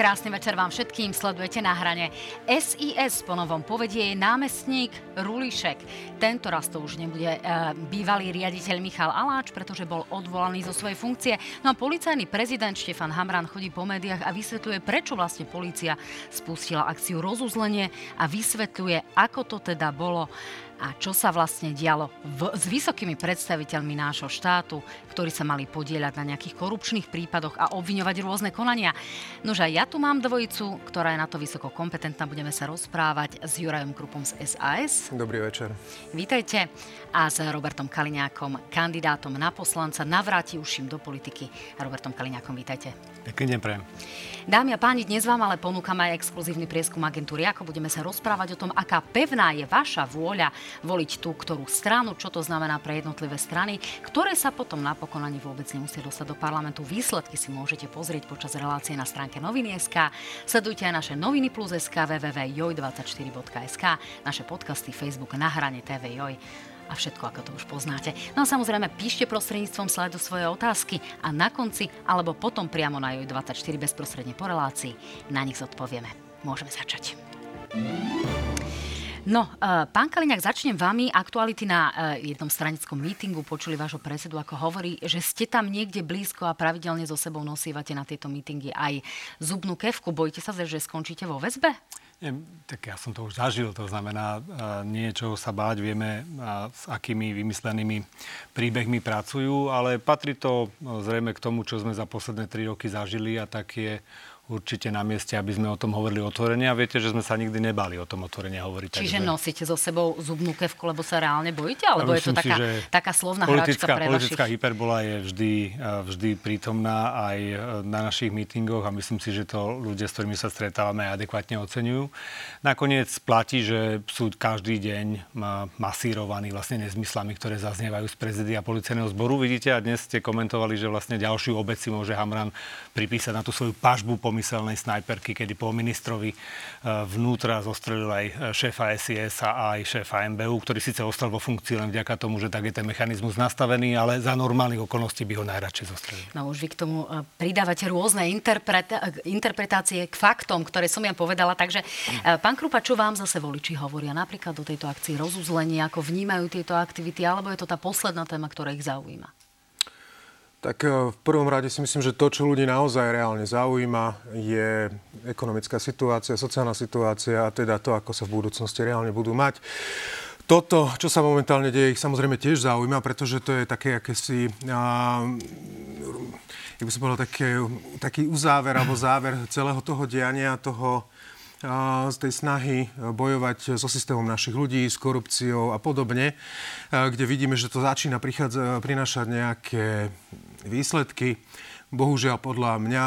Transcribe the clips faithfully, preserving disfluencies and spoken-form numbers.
Krásny večer vám všetkým, sledujete Na hrane. es í es po novom povedie je námestník Rulišek. Tento raz to už nebude e, bývalý riaditeľ Michal Aláč, pretože bol odvolaný zo svojej funkcie. No a policajný prezident Štefan Hamran chodí po médiách a vysvetľuje, prečo vlastne polícia spustila akciu rozuzlenie a vysvetľuje, ako to teda bolo a čo sa vlastne dialo v, s vysokými predstaviteľmi nášho štátu, ktorí sa mali podieľať na nejakých korupčných prípadoch a obviňovať rôzne konania. Nože ja tu mám dvojicu, ktorá je na to vysoko kompetentná. Budeme sa rozprávať s Jurajom Krupom z es á es. Dobrý večer. Vítajte. A s Robertom Kaliňákom, kandidátom na poslanca, navrátivším do politiky. Robertom Kaliňákom, vítajte. Pekný deň prajem. Dámy a páni, dnes vám ale ponúkame aj exkluzívny prieskum agentúry Ako. Budeme sa rozprávať o tom, aká pevná je vaša vôľa voliť tú, ktorú stranu, čo to znamená pre jednotlivé strany, ktoré sa potom napokon ani vôbec nemusia dostať do parlamentu. Výsledky si môžete pozrieť počas relácie na stránke noviny bodka es ká. Sledujte aj naše noviny plus es ká, www bodka joj dvadsaťštyri bodka es ká, naše podcasty, Facebook, Na hrane, té vé Joj a všetko, ako to už poznáte. No a samozrejme, píšte prostredníctvom slajdu svoje otázky a na konci, alebo potom priamo na joj dvadsaťštyri bezprostredne po relácii, na nich zodpovieme. Môžeme začať. No, pán Kaliňák, začnem vami. Aktuality na jednom stranickom mítingu počuli vášho predsedu, ako hovorí, že ste tam niekde blízko a pravidelne so sebou nosívate na tieto mítingy aj zubnú kefku. Bojíte sa, že skončíte vo väzbe? Nie, tak ja som to už zažil, to znamená, niečo sa báť, vieme, s akými vymyslenými príbehmi pracujú, ale patrí to zrejme k tomu, čo sme za posledné tri roky zažili, a tak je určite na mieste, aby sme o tom hovorili otvorene. A viete, že sme sa nikdy nebali o tom otvorene hovoriť. Čiže takže nosíte so sebou zubnú kefku, lebo sa reálne bojíte? Alebo je to taká, si, taká slovná hračka pre vašich? Politická hyperbola je vždy, vždy prítomná aj na našich mítingoch a myslím si, že to ľudia, s ktorými sa stretávame, adekvátne oceňujú. Nakoniec platí, že sú každý deň masírovaní vlastne nezmyslami, ktoré zaznievajú z prezidia policajného zboru. Vidíte, a dnes ste komentovali, že vlastne ďalšiu obec si môže Hamran pripísať na tú svoju pažbu po pomyselnej snajperky, kedy po ministrovi vnútra zostrelil aj šéfa es í es a aj šéfa em bé ú, ktorý síce ostal vo funkcii len vďaka tomu, že tak je ten mechanizmus nastavený, ale za normálnych okolností by ho najradšej zostrelil. No už vy k tomu pridávate rôzne interpreta- interpretácie k faktom, ktoré som ja povedala. Takže, pán Krupa, čo vám zase voliči hovoria napríklad do tejto akcie rozuzlenia, ako vnímajú tieto aktivity, alebo je to tá posledná téma, ktorá ich zaujíma? Tak v prvom rade si myslím, že to, čo ľudí naozaj reálne zaujíma, je ekonomická situácia, sociálna situácia a teda to, ako sa v budúcnosti reálne budú mať. Toto, čo sa momentálne deje, ich samozrejme tiež zaujíma, pretože to je také akési, a, jak by som povedal, také, taký uzáver alebo záver celého toho diania, toho z tej snahy bojovať so systémom našich ľudí, s korupciou a podobne, kde vidíme, že to začína prichádza, prinášať nejaké výsledky. Bohužiaľ podľa mňa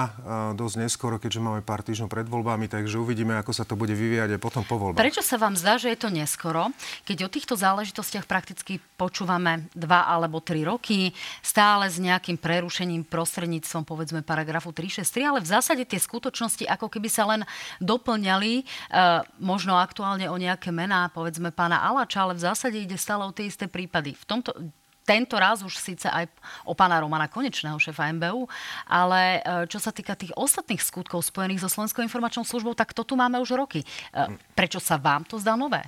dosť neskoro, keďže máme pár týždňov pred voľbami, takže uvidíme, ako sa to bude vyvíjať aj potom po voľbách. Prečo sa vám zdá, že je to neskoro, keď o týchto záležitostiach prakticky počúvame dva alebo tri roky, stále s nejakým prerušením prostredníctvom, povedzme, paragrafu tri šesť tri, ale v zásade tie skutočnosti ako keby sa len doplňali, e, možno aktuálne o nejaké mená, povedzme, pána Aláča, ale v zásade ide stále o tie isté prípady. V tomto Tento raz už síce aj o pána Romana Konečného, šéfa em bé ú, ale čo sa týka tých ostatných skutkov spojených so Slovenskou informačnou službou, tak to tu máme už roky. Prečo sa vám to zdá nové?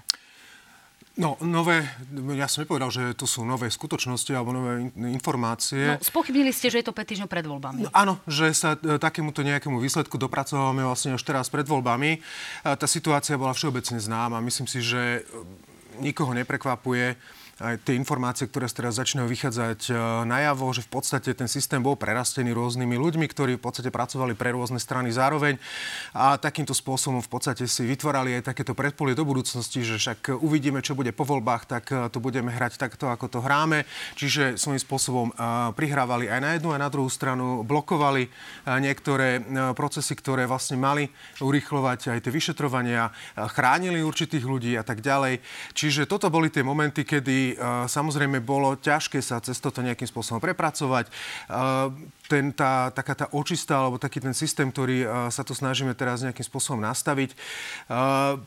No, nové, ja som nepovedal, že to sú nové skutočnosti alebo nové informácie. No, spochybnili ste, že je to päť týždňov pred voľbami. No, áno, že sa takémuto nejakému výsledku dopracovávame vlastne až teraz pred voľbami. Tá situácia bola všeobecne známa. Myslím si, že nikoho neprekvapuje aj tie informácie, ktoré teraz začínajú vychádzať najavo, že v podstate ten systém bol prerastený rôznymi ľuďmi, ktorí v podstate pracovali pre rôzne strany zároveň a takýmto spôsobom v podstate si vytvorali aj takéto predpolie do budúcnosti, že však uvidíme, čo bude po voľbách, tak to budeme hrať takto, ako to hráme. Čiže svojím spôsobom prihrávali aj na jednu, aj na druhú stranu, blokovali niektoré procesy, ktoré vlastne mali urýchlovať aj tie vyšetrovania, chránili určitých ľudí a tak ďalej. Čiže toto boli tie momenty, kedy samozrejme bolo ťažké sa cez toto nejakým spôsobom prepracovať. Ten, tá, taká tá očistá, alebo taký ten systém, ktorý sa tu snažíme teraz nejakým spôsobom nastaviť,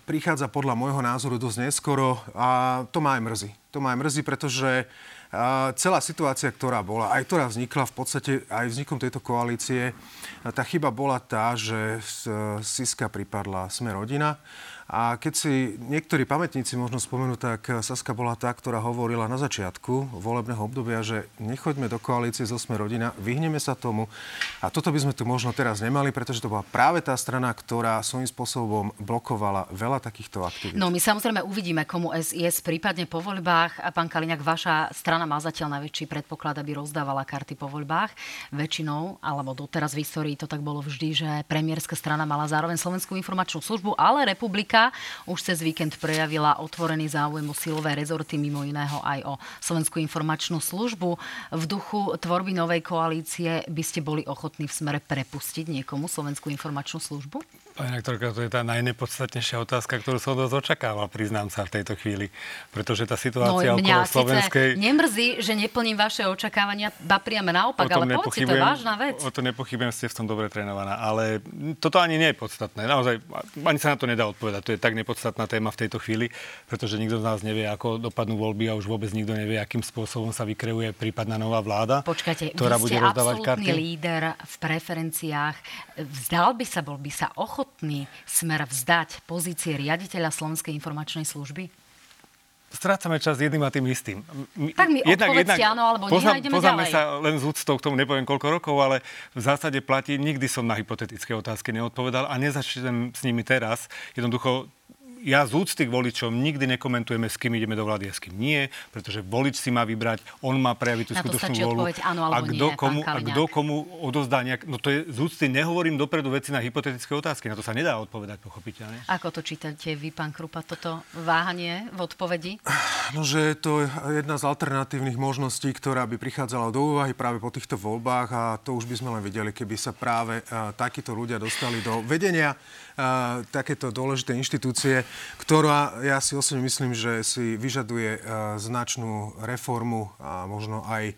prichádza podľa môjho názoru dosť neskoro a to ma aj mrzí. To ma aj mrzí, pretože celá situácia, ktorá bola, aj ktorá vznikla v podstate aj vznikom tejto koalície, tá chyba bola tá, že Siska pripadla Sme rodina. A keď si niektorí pamätníci možno spomenú, tak Saska bola tá, ktorá hovorila na začiatku volebného obdobia, že nechoďme do koalície zo Sme rodina, vyhneme sa tomu. A toto by sme tu možno teraz nemali, pretože to bola práve tá strana, ktorá svojím spôsobom blokovala veľa takýchto aktivít. No my samozrejme uvidíme, komu es í es prípadne po voľbách. A pán Kaliňák, vaša strana má zatiaľ najväčší predpoklad, aby rozdávala karty po voľbách. Väčšinou, alebo doteraz v histórii to tak bolo vždy, že premiérska strana mala zároveň Slovenskú informačnú službu, ale Republika už cez víkend prejavila otvorený záujem o silové rezorty, mimo iného aj o Slovenskú informačnú službu. V duchu tvorby novej koalície by ste boli ochotní v Smere prepustiť niekomu Slovenskú informačnú službu? Pani rektorka, to je tá najnepodstatnejšia otázka, ktorú som od vás očakával, priznám sa v tejto chvíli, pretože tá situácia no, okolo slovenskej... Nemrzí, že neplním vaše očakávania, ba priame naopak, ale povedzte, to je vážna vec. O to nepochybujem, ste v tom dobre trénovaná, ale toto ani nie je podstatné. Naozaj, ani sa na to nedá odpovedať, to je tak nepodstatná téma v tejto chvíli, pretože nikto z nás nevie, ako dopadnú voľby a už vôbec nikto nevie, akým spôsobom sa vykreuje prípadná nová vláda. Počkajte, ktorá vy ste bude rozdávať absolútny líder v preferenciách. Vzdal by sa, bol by sa ochotný Smer vzdať pozície riaditeľa Slovenskej informačnej služby? Strácame čas jedným a tým istým. Tak mi odpovedzte áno, alebo poznám, nenájdeme poznáme ďalej. Poznáme sa len z úctou, k tomu nepoviem koľko rokov, ale v zásade platí, nikdy som na hypotetické otázky neodpovedal a nezačnem s nimi teraz. Jednoducho, ja z úcty k voličom nikdy nekomentujeme, s kým ideme do vlády a s kým nie, pretože volič si má vybrať, on má prejaviť tú skutočnú vôľu. A kto komu, komu odozdá nejak... No to je z úcty, nehovorím dopredu veci na hypotetické otázky, na to sa nedá odpovedať, pochopiteľne. Ako to čítate vy, pán Krupa, toto váhanie v odpovedi? No, že to je jedna z alternatívnych možností, ktorá by prichádzala do úvahy práve po týchto voľbách a to už by sme len videli, keby sa práve uh, takíto ľudia dostali do vedenia uh, takéto dôležité inštitúcie, ktorá, ja si osobne myslím, že si vyžaduje uh, značnú reformu a možno aj,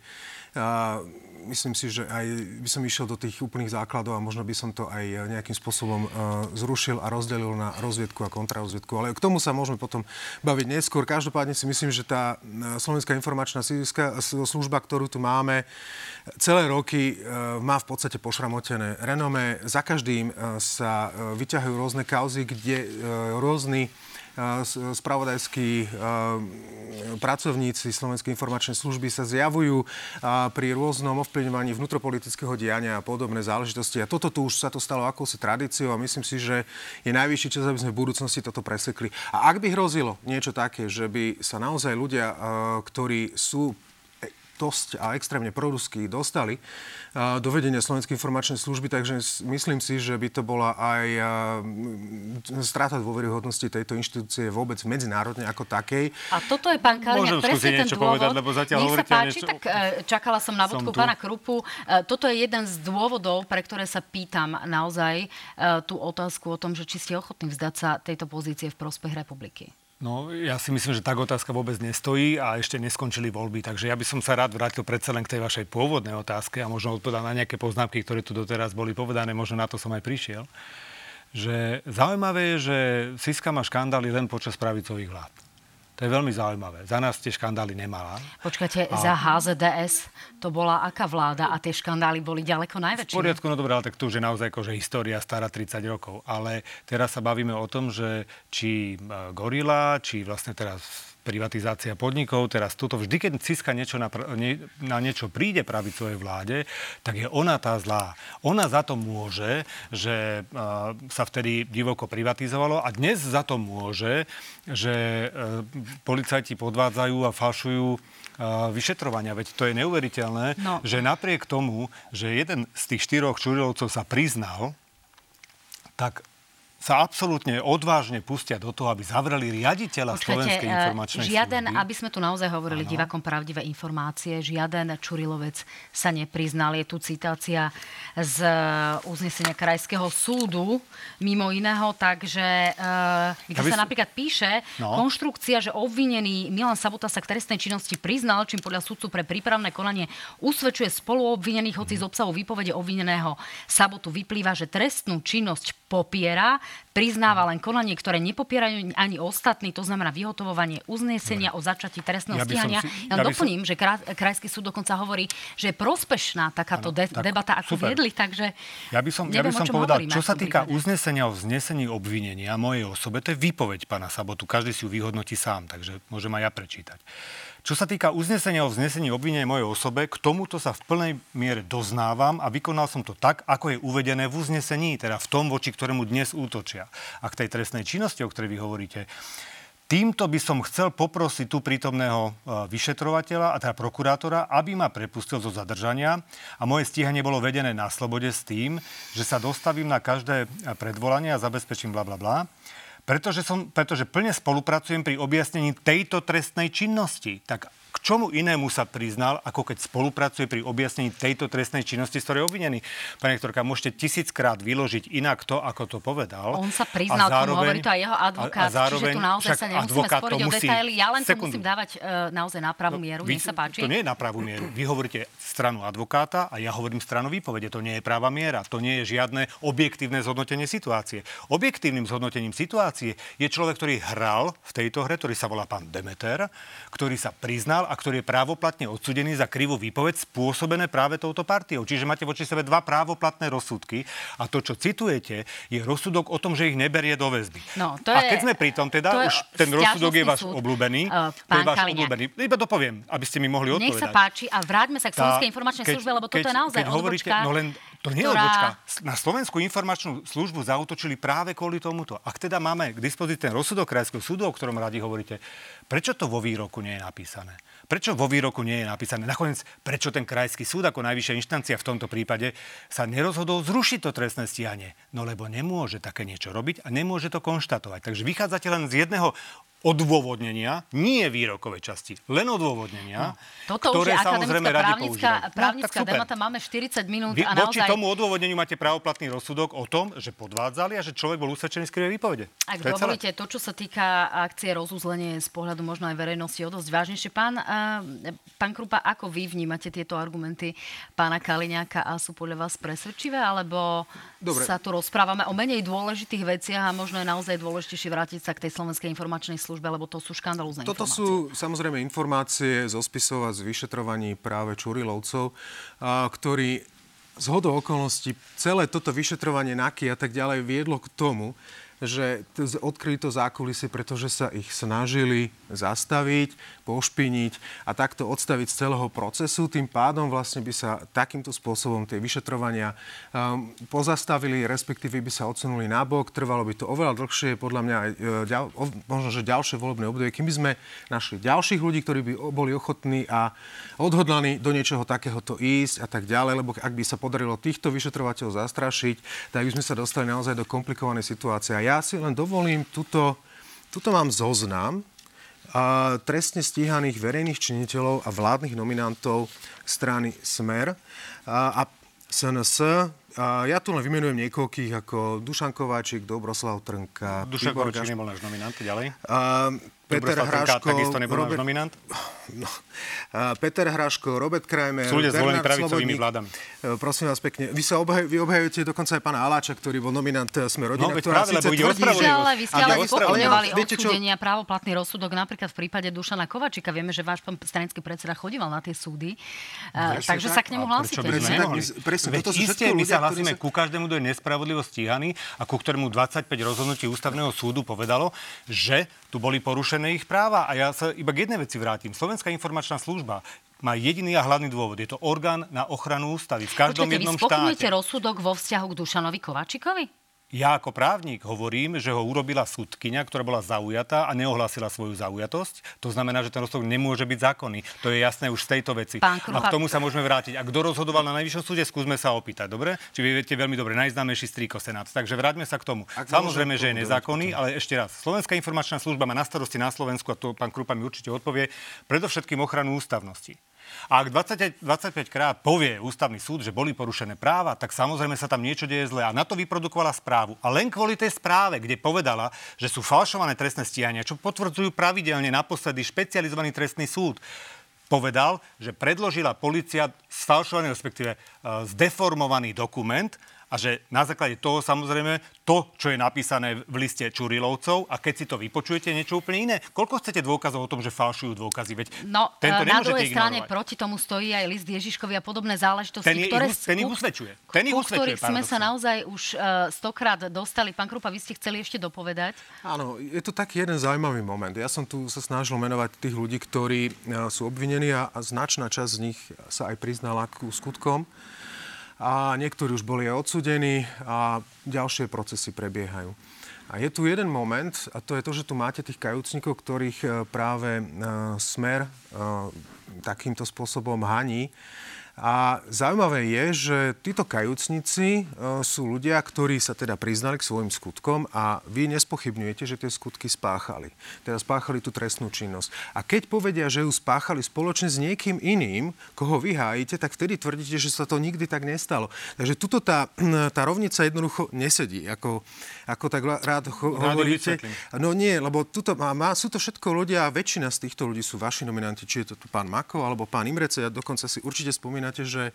uh, myslím si, že aj by som išiel do tých úplných základov a možno by som to aj nejakým spôsobom uh, zrušil a rozdelil na rozviedku a kontrarozviedku. Ale k tomu sa môžeme potom baviť neskôr. Každopádne si myslím, že tá Slovenská informačná služba, ktorú tu máme, celé roky uh, má v podstate pošramotené renomé. Za každým uh, sa uh, vyťahujú rôzne kauzy, kde uh, rôzny spravodajskí pracovníci Slovenskej informačnej služby sa zjavujú pri rôznom ovplyvňovaní vnútropolitického diania a podobné záležitosti. A toto tu už sa to stalo akousi tradíciou a myslím si, že je najvyšší čas, aby sme v budúcnosti toto presekli. A ak by hrozilo niečo také, že by sa naozaj ľudia, ktorí sú dosť a extrémne proruskí, dostali do vedenia Slovenskej informačnej služby, takže myslím si, že by to bola aj strata dôveryhodnosti tejto inštitúcie vôbec medzinárodne ako takej. A toto je, pán Kaliňák, presne ten dôvod. Povedať, lebo zatiaľ nech sa páči, niečo... tak čakala som na bodku pána Krupu. Toto je jeden z dôvodov, pre ktoré sa pýtam naozaj tú otázku o tom, že či ste ochotní vzdať sa tejto pozície v prospech republiky. No, ja si myslím, že tá otázka vôbec nestojí a ešte neskončili voľby, takže ja by som sa rád vrátil predsa len k tej vašej pôvodnej otázke a možno odpovedal na nejaké poznámky, ktoré tu doteraz boli povedané, možno na to som aj prišiel. Že zaujímavé je, že Siska má škandály len počas pravicových vlád. To je veľmi zaujímavé. Za nás tie škandály nemala. Počkajte, a... za há zet dé es to bola aká vláda a tie škandály boli ďaleko najväčšie? V poriadku, no dobré, ale tak tu už je naozaj akože história stará tridsať rokov. Ale teraz sa bavíme o tom, že či Gorila, či vlastne teraz privatizácia podnikov, teraz toto vždy, keď Siska niečo na, nie, na niečo príde pravicovej vláde, tak je ona tá zlá. Ona za to môže, že uh, sa vtedy divoko privatizovalo a dnes za to môže, že uh, policajti podvádzajú a falšujú vyšetrovania. Veď to je neuveriteľné, no. Že napriek tomu, že jeden z tých štyroch Čurilovcov sa priznal, tak sa absolútne odvážne pustia do toho, aby zavreli riaditeľa Počkajte, Slovenskej informačnej žiaden, služby. Aby sme tu naozaj hovorili ano. Divákom pravdivé informácie, žiaden Čurilovec sa nepriznal. Je tu citácia z uznesenia Krajského súdu, mimo iného, takže e, kde aby sa si... napríklad píše no. konštrukcia, že obvinený Milan Sabota sa k trestnej činnosti priznal, čím podľa súdcu pre prípravné konanie usvedčuje spoluobvinených, hoci hmm. z obsahu výpovede obvineného Sabotu vyplýva, že trestnú činnosť popiera priznáva len konanie, ktoré nepopierajú ani ostatní, to znamená vyhotovovanie uznesenia o začatí trestného ja stíhania. Si, ja ja doplním, som... že krajský súd dokonca hovorí, že je prospešná takáto ano, de- tak, debata, ako super. Viedli, takže ja by som, neviem, ja by som povedal, hovorím, čo sa týka prípade. Uznesenia o vznesení obvinenia mojej osobe, to je výpoveď pána Sabotu, každý si ju vyhodnotí sám, takže môžem aj ja prečítať. Čo sa týka uznesenia o vznesení obvinenia mojej osobe, k tomuto sa v plnej miere doznávam a vykonal som to tak, ako je uvedené v uznesení, teda v tom, voči ktorému dnes útočia. A k tej trestnej činnosti, o ktorej vy hovoríte, týmto by som chcel poprosiť tu prítomného vyšetrovateľa, a teda prokurátora, aby ma prepustil zo zadržania a moje stíhanie bolo vedené na slobode s tým, že sa dostavím na každé predvolanie a zabezpečím bla bla bla. Pretože, som, pretože plne spolupracujem pri objasnení tejto trestnej činnosti. Tak k čomu inému sa priznal, ako keď spolupracuje pri objasnení tejto trestnej činnosti, z ktorej je obvinený? Pani rektorka, môžete tisíckrát vyložiť inak to, ako to povedal. On sa priznal, zároveň, tomu hovorí to aj jeho advokát, a, a zároveň, čiže tu naozaj sa nemusíme sporiť musí, o detaily. Ja len sekundu. To musím dávať e, naozaj na pravú mieru, no, nech sa páči. To nie je na pravú mieru. Vy hovoríte stranu advokáta a ja hovorím stranu výpovede. To nie je práva miera, to nie je žiadne objektívne zhodnotenie situácie. Objektívnym zhodnotením situácie je človek, ktorý hral v tejto hre, ktorý sa volá pán Demeter, ktorý sa priznal a ktorý je právoplatne odsúdený za krivú výpoveď spôsobené práve touto partiou. Čiže máte voči sebe dva právoplatné rozsudky a to, čo citujete, je rozsudok o tom, že ich neberie do väzby. No, to a je, keď sme pri tom, teda už ten rozsudok je váš obľúbený. Uh, to je váš obľúbený. Iba dopoviem, aby ste mi mohli odpovedať. Nech sa páči a vráťme sa k Slovenskej informačnej keď, službe, lebo toto keď, je naozaj odbočka. No len to nie je ktorá... odbočka. Na Slovenskú informačnú službu zaútočili práve kvôli tomuto. Ak teda máme k dispozícii ten rozsudok Krajského súdu, o ktorom radi hovoríte, prečo to vo výroku nie je napísané? Prečo vo výroku nie je napísané? Nakoniec, prečo ten krajský súd ako najvyššia inštancia v tomto prípade sa nerozhodol zrušiť to trestné stíhanie? No lebo nemôže také niečo robiť a nemôže to konštatovať. Takže vychádzate len z jedného odôvodnenia, nie výrokovej časti, len odôvodnenia, no, ktoré samozrejme radi používajú. Právnická, právnická no, debata, máme štyridsať minút Vy, a naozaj... Voči tomu odôvodneniu máte právoplatný rozsudok o tom, že podvádzali a že človek bol usvedčený z krivej výpovede. Ak dovolíte, to, čo sa týka akcie rozuzlenie z pohľadu možno aj verejnosti, je dosť vážnejšie. Pán, pán Krupa, ako vy vnímate tieto argumenty pána Kaliňáka a sú podľa vás presvedčivé, alebo dobre. Sa tu rozprávame o menej dôležitých veciach a možno je naozaj dôležitejšie vrátiť sa k tej Slovenskej informačnej službe? Službe, lebo to sú škandalózne informácie. Toto sú samozrejme informácie zo spisov a z vyšetrovaní práve Čurilovcov, ktorí zhodou okolností celé toto vyšetrovanie NAKY a tak ďalej viedlo k tomu, že odkryli to zákulisie, pretože sa ich snažili zastaviť, pošpiniť a takto odstaviť z celého procesu. Tým pádom vlastne by sa takýmto spôsobom tie vyšetrovania um, pozastavili, respektíve by sa odsunuli nabok. Trvalo by to oveľa dlhšie, podľa mňa aj ďal, možno, že ďalšie volebné obdobie, kým by sme našli ďalších ľudí, ktorí by boli ochotní a odhodlaní do niečoho takéhoto ísť a tak ďalej, lebo ak by sa podarilo týchto vyšetrovateľov zastrašiť, tak by sme sa dostali naozaj do komplikovanej situácie. Ja si len dovolím, tuto, tuto mám zoznam a trestne stíhaných verejných činiteľov a vládnych nominantov strany Smer a, a es en es. A ja tu len vymenujem niekoľkých, ako Dušan Kováčik, Dobroslav Trnka. Dušan Kováčik nebol náš nominant, ďalej. A, Peter Hraško, Robert... nominant? No. Peter Hraško, Robert Krajmer, Bernard Slobodník. Pravicovými vládami. Prosím vás pekne. Vy sa obhaj, vy obhajujete dokonca aj pána Aláča, ktorý bol nominant Sme rodina, no, ktorá práve, síce tvrdí, že... Ale vy ste ale poplňovali odsúdenia právoplatný rozsudok. Napríklad v prípade Dušana Kováčika. Vieme, že váš pán stranický predseda chodíval na tie súdy. No, uh, takže sa k nemu hlásite. Presne, toto sú všetko ľudia, ktorí sa... Ku každému, kto je nespravodlivo stíhaný a ku ktorému dvadsaťpäť rozhodnutí ústavného súdu povedalo, že tu boli porušené ich práva. A ja sa iba k jednej veci vrátim. Slovenská informačná služba má jediný a hlavný dôvod. Je to orgán na ochranu ústavy v každom Počkejte, jednom štáte. Počkajte, vy spokojujete rozsudok vo vzťahu k Dušanovi Kováčikovi? Ja ako právnik hovorím, že ho urobila sudkyňa, ktorá bola zaujatá a neohlásila svoju zaujatosť. To znamená, že ten rozsudok nemôže byť zákonný. To je jasné už z tejto veci. Pán Krupa, a k tomu sa môžeme vrátiť. A kto rozhodoval na najvyššom súde, skúsme sa opýtať, dobre? Či vy viete veľmi dobre, najznámejší strýko Senát. Takže vráťme sa k tomu. Ak Samozrejme, že je nezákonný, ale ešte raz. Slovenská informačná služba má na starosti na Slovensku, a to pán Krupa mi určite odpovie, predovšetkým ochranu ústavnosti. A ak dvadsať, dvadsaťpäť krát povie ústavný súd, že boli porušené práva, tak samozrejme sa tam niečo deje zle. A na to vyprodukovala správu. A len kvôli tej správe, kde povedala, že sú falšované trestné stíhania, čo potvrdzujú pravidelne naposledy špecializovaný trestný súd, povedal, že predložila polícia sfalšovaný, respektíve zdeformovaný dokument a že na základe toho samozrejme to, čo je napísané v liste Čurilovcov a keď si to vypočujete, niečo úplne iné. Koľko chcete dôkazov o tom, že falšujú dôkazy? Veď no, tento na druhej strane proti tomu stojí aj list Ježiškovi a podobné záležitosti, ten je, ktoré ten ich usvedčuje. Ten ich usvedčuje, ktorých sme sa naozaj už stokrát dostali. Pán Krupa, vy ste chceli ešte dopovedať? Áno, je to taký jeden zaujímavý moment. Ja som tu sa snažil menovať tých ľudí, ktorí sú obvinení a značná časť z nich sa aj priznala k skutkom. A niektorí už boli aj odsúdení a ďalšie procesy prebiehajú. A je tu jeden moment, a to je to, že tu máte tých kajúcnikov, ktorých práve Smer takýmto spôsobom haní. A zaujímavé je, že títo kajúcnici sú ľudia, ktorí sa teda priznali k svojim skutkom a vy nespochybňujete, že tie skutky spáchali. Teda spáchali tú trestnú činnosť. A keď povedia, že ju spáchali spoločne s niekým iným, koho vy hájite, tak vtedy tvrdíte, že sa to nikdy tak nestalo. Takže tuto tá, tá rovnica jednoducho nesedí, ako, ako tak rád ho- hovoríte. No nie, lebo tuto má, má, sú to všetko ľudia, väčšina z týchto ľudí sú vaši nominanti, či je to tu pán Mako alebo pán Imrece, ja dokonca si určite spomínam, že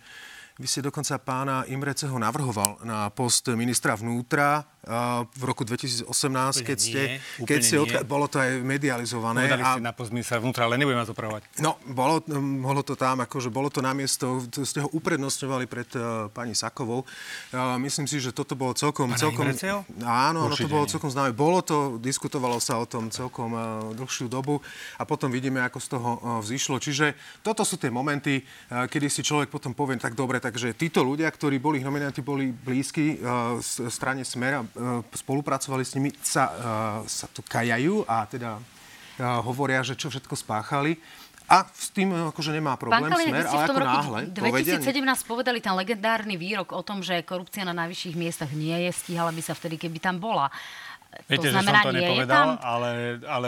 vy ste dokonca pána Imreceho navrhoval na post ministra vnútra v roku dvetisícosemnásť, úplne keď ste... Nie, keď ste odka- bolo to aj medializované. Povedali a... ste na post ministra vnútra, ale nebudem vás opravovať. No, bolo, bolo to tam, akože bolo to namiesto, ste ho uprednostňovali pred uh, pani Sakovou. Uh, myslím si, že toto bolo celkom... Pána celkom... Imreceho? Áno, áno, to bolo celkom známe. Bolo to, diskutovalo sa o tom celkom uh, dlhšiu dobu a potom vidíme, ako z toho uh, vzýšlo. Čiže toto sú tie momenty, uh, kedy si človek potom povie, tak dobre, takže títo ľudia, ktorí boli nominanti, boli blízky uh, strane Smera, uh, spolupracovali s nimi, sa, uh, sa tu kajajú a teda uh, hovoria, že čo všetko spáchali. A s tým akože nemá problém Pán Smer, ale ako náhle... dvetisícsedemnásť povedia, povedali ten legendárny výrok o tom, že korupcia na najvyšších miestach nie je, stíhala by sa vtedy, keby tam bola. Viete, to znamená, že som to nepovedal, tam... ale, ale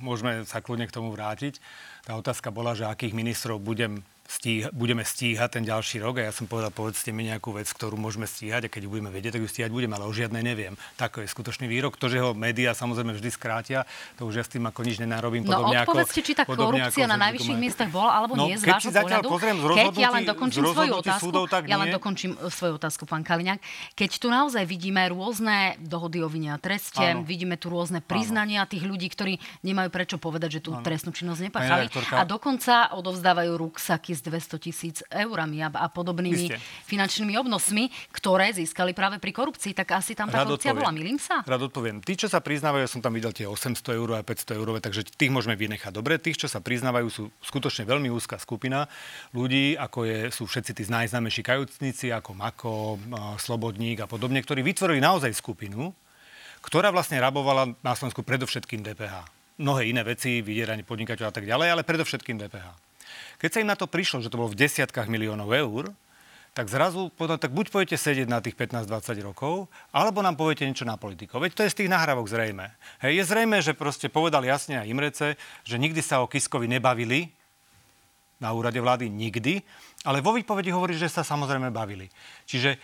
môžeme sa kľudne k tomu vrátiť. Tá otázka bola, že akých ministrov budem... Stíha, budeme stíhať ten ďalší rok a ja som povedal, povedzte mi nejakú vec, ktorú môžeme stíhať a keď ju budeme vedieť, tak ju stíhať budeme, ale o žiadnej neviem. Taký je skutočný výrok. To, že ho médiá samozrejme vždy skrátia, to už ja s tým ako nič nenarobím. No odpovedzte, či tá korupcia na najvyšších miestach bola alebo no, nie z vášho pohľadu. Keď ja len dokončím svoju otázku, súdov, ja len dokončím svoju otázku, pán Kaliňák. Keď tu naozaj vidíme rôzne dohody o vine a treste, áno, vidíme tu rôzne priznania, áno, tých ľudí, ktorí nemajú prečo povedať, že tú, áno, trestnú činnosť nepáchali a dokonca odovzdávajú ruksaky s dvestotisíc eurami a, a podobnými Iste. finančnými obnosmi, ktoré získali práve pri korupcii, tak asi tam tá Rád korupcia odpoviem. bola. Milím sa? Rád odpoviem. Tí, čo sa priznávajú, ja som tam videl tie osemsto eur a päťsto eur, takže tých môžeme vynechať. Dobre, tých, čo sa priznávajú, sú skutočne veľmi úzka skupina ľudí, ako je, sú všetci tí najznámejší kajúcnici, ako Mako, Slobodník a podobne, ktorí vytvorili naozaj skupinu, ktorá vlastne rabovala na Slovensku predovšetkým dé pé há. Mnohé iné veci, vydieranie podnikateľov a tak ďalej, ale predovšetkým dé pé há. Keď sa im na to prišlo, že to bolo v desiatkách miliónov eur, tak zrazu potom, tak buď poviete sedieť na tých pätnásť dvadsať rokov, alebo nám poviete niečo na politikov. Veď to je z tých nahrávok zrejme. Hej, je zrejme, že proste povedal jasne aj Imrece, že nikdy sa o Kiskovi nebavili na úrade vlády, nikdy, ale vo výpovedi hovorí, že sa samozrejme bavili. Čiže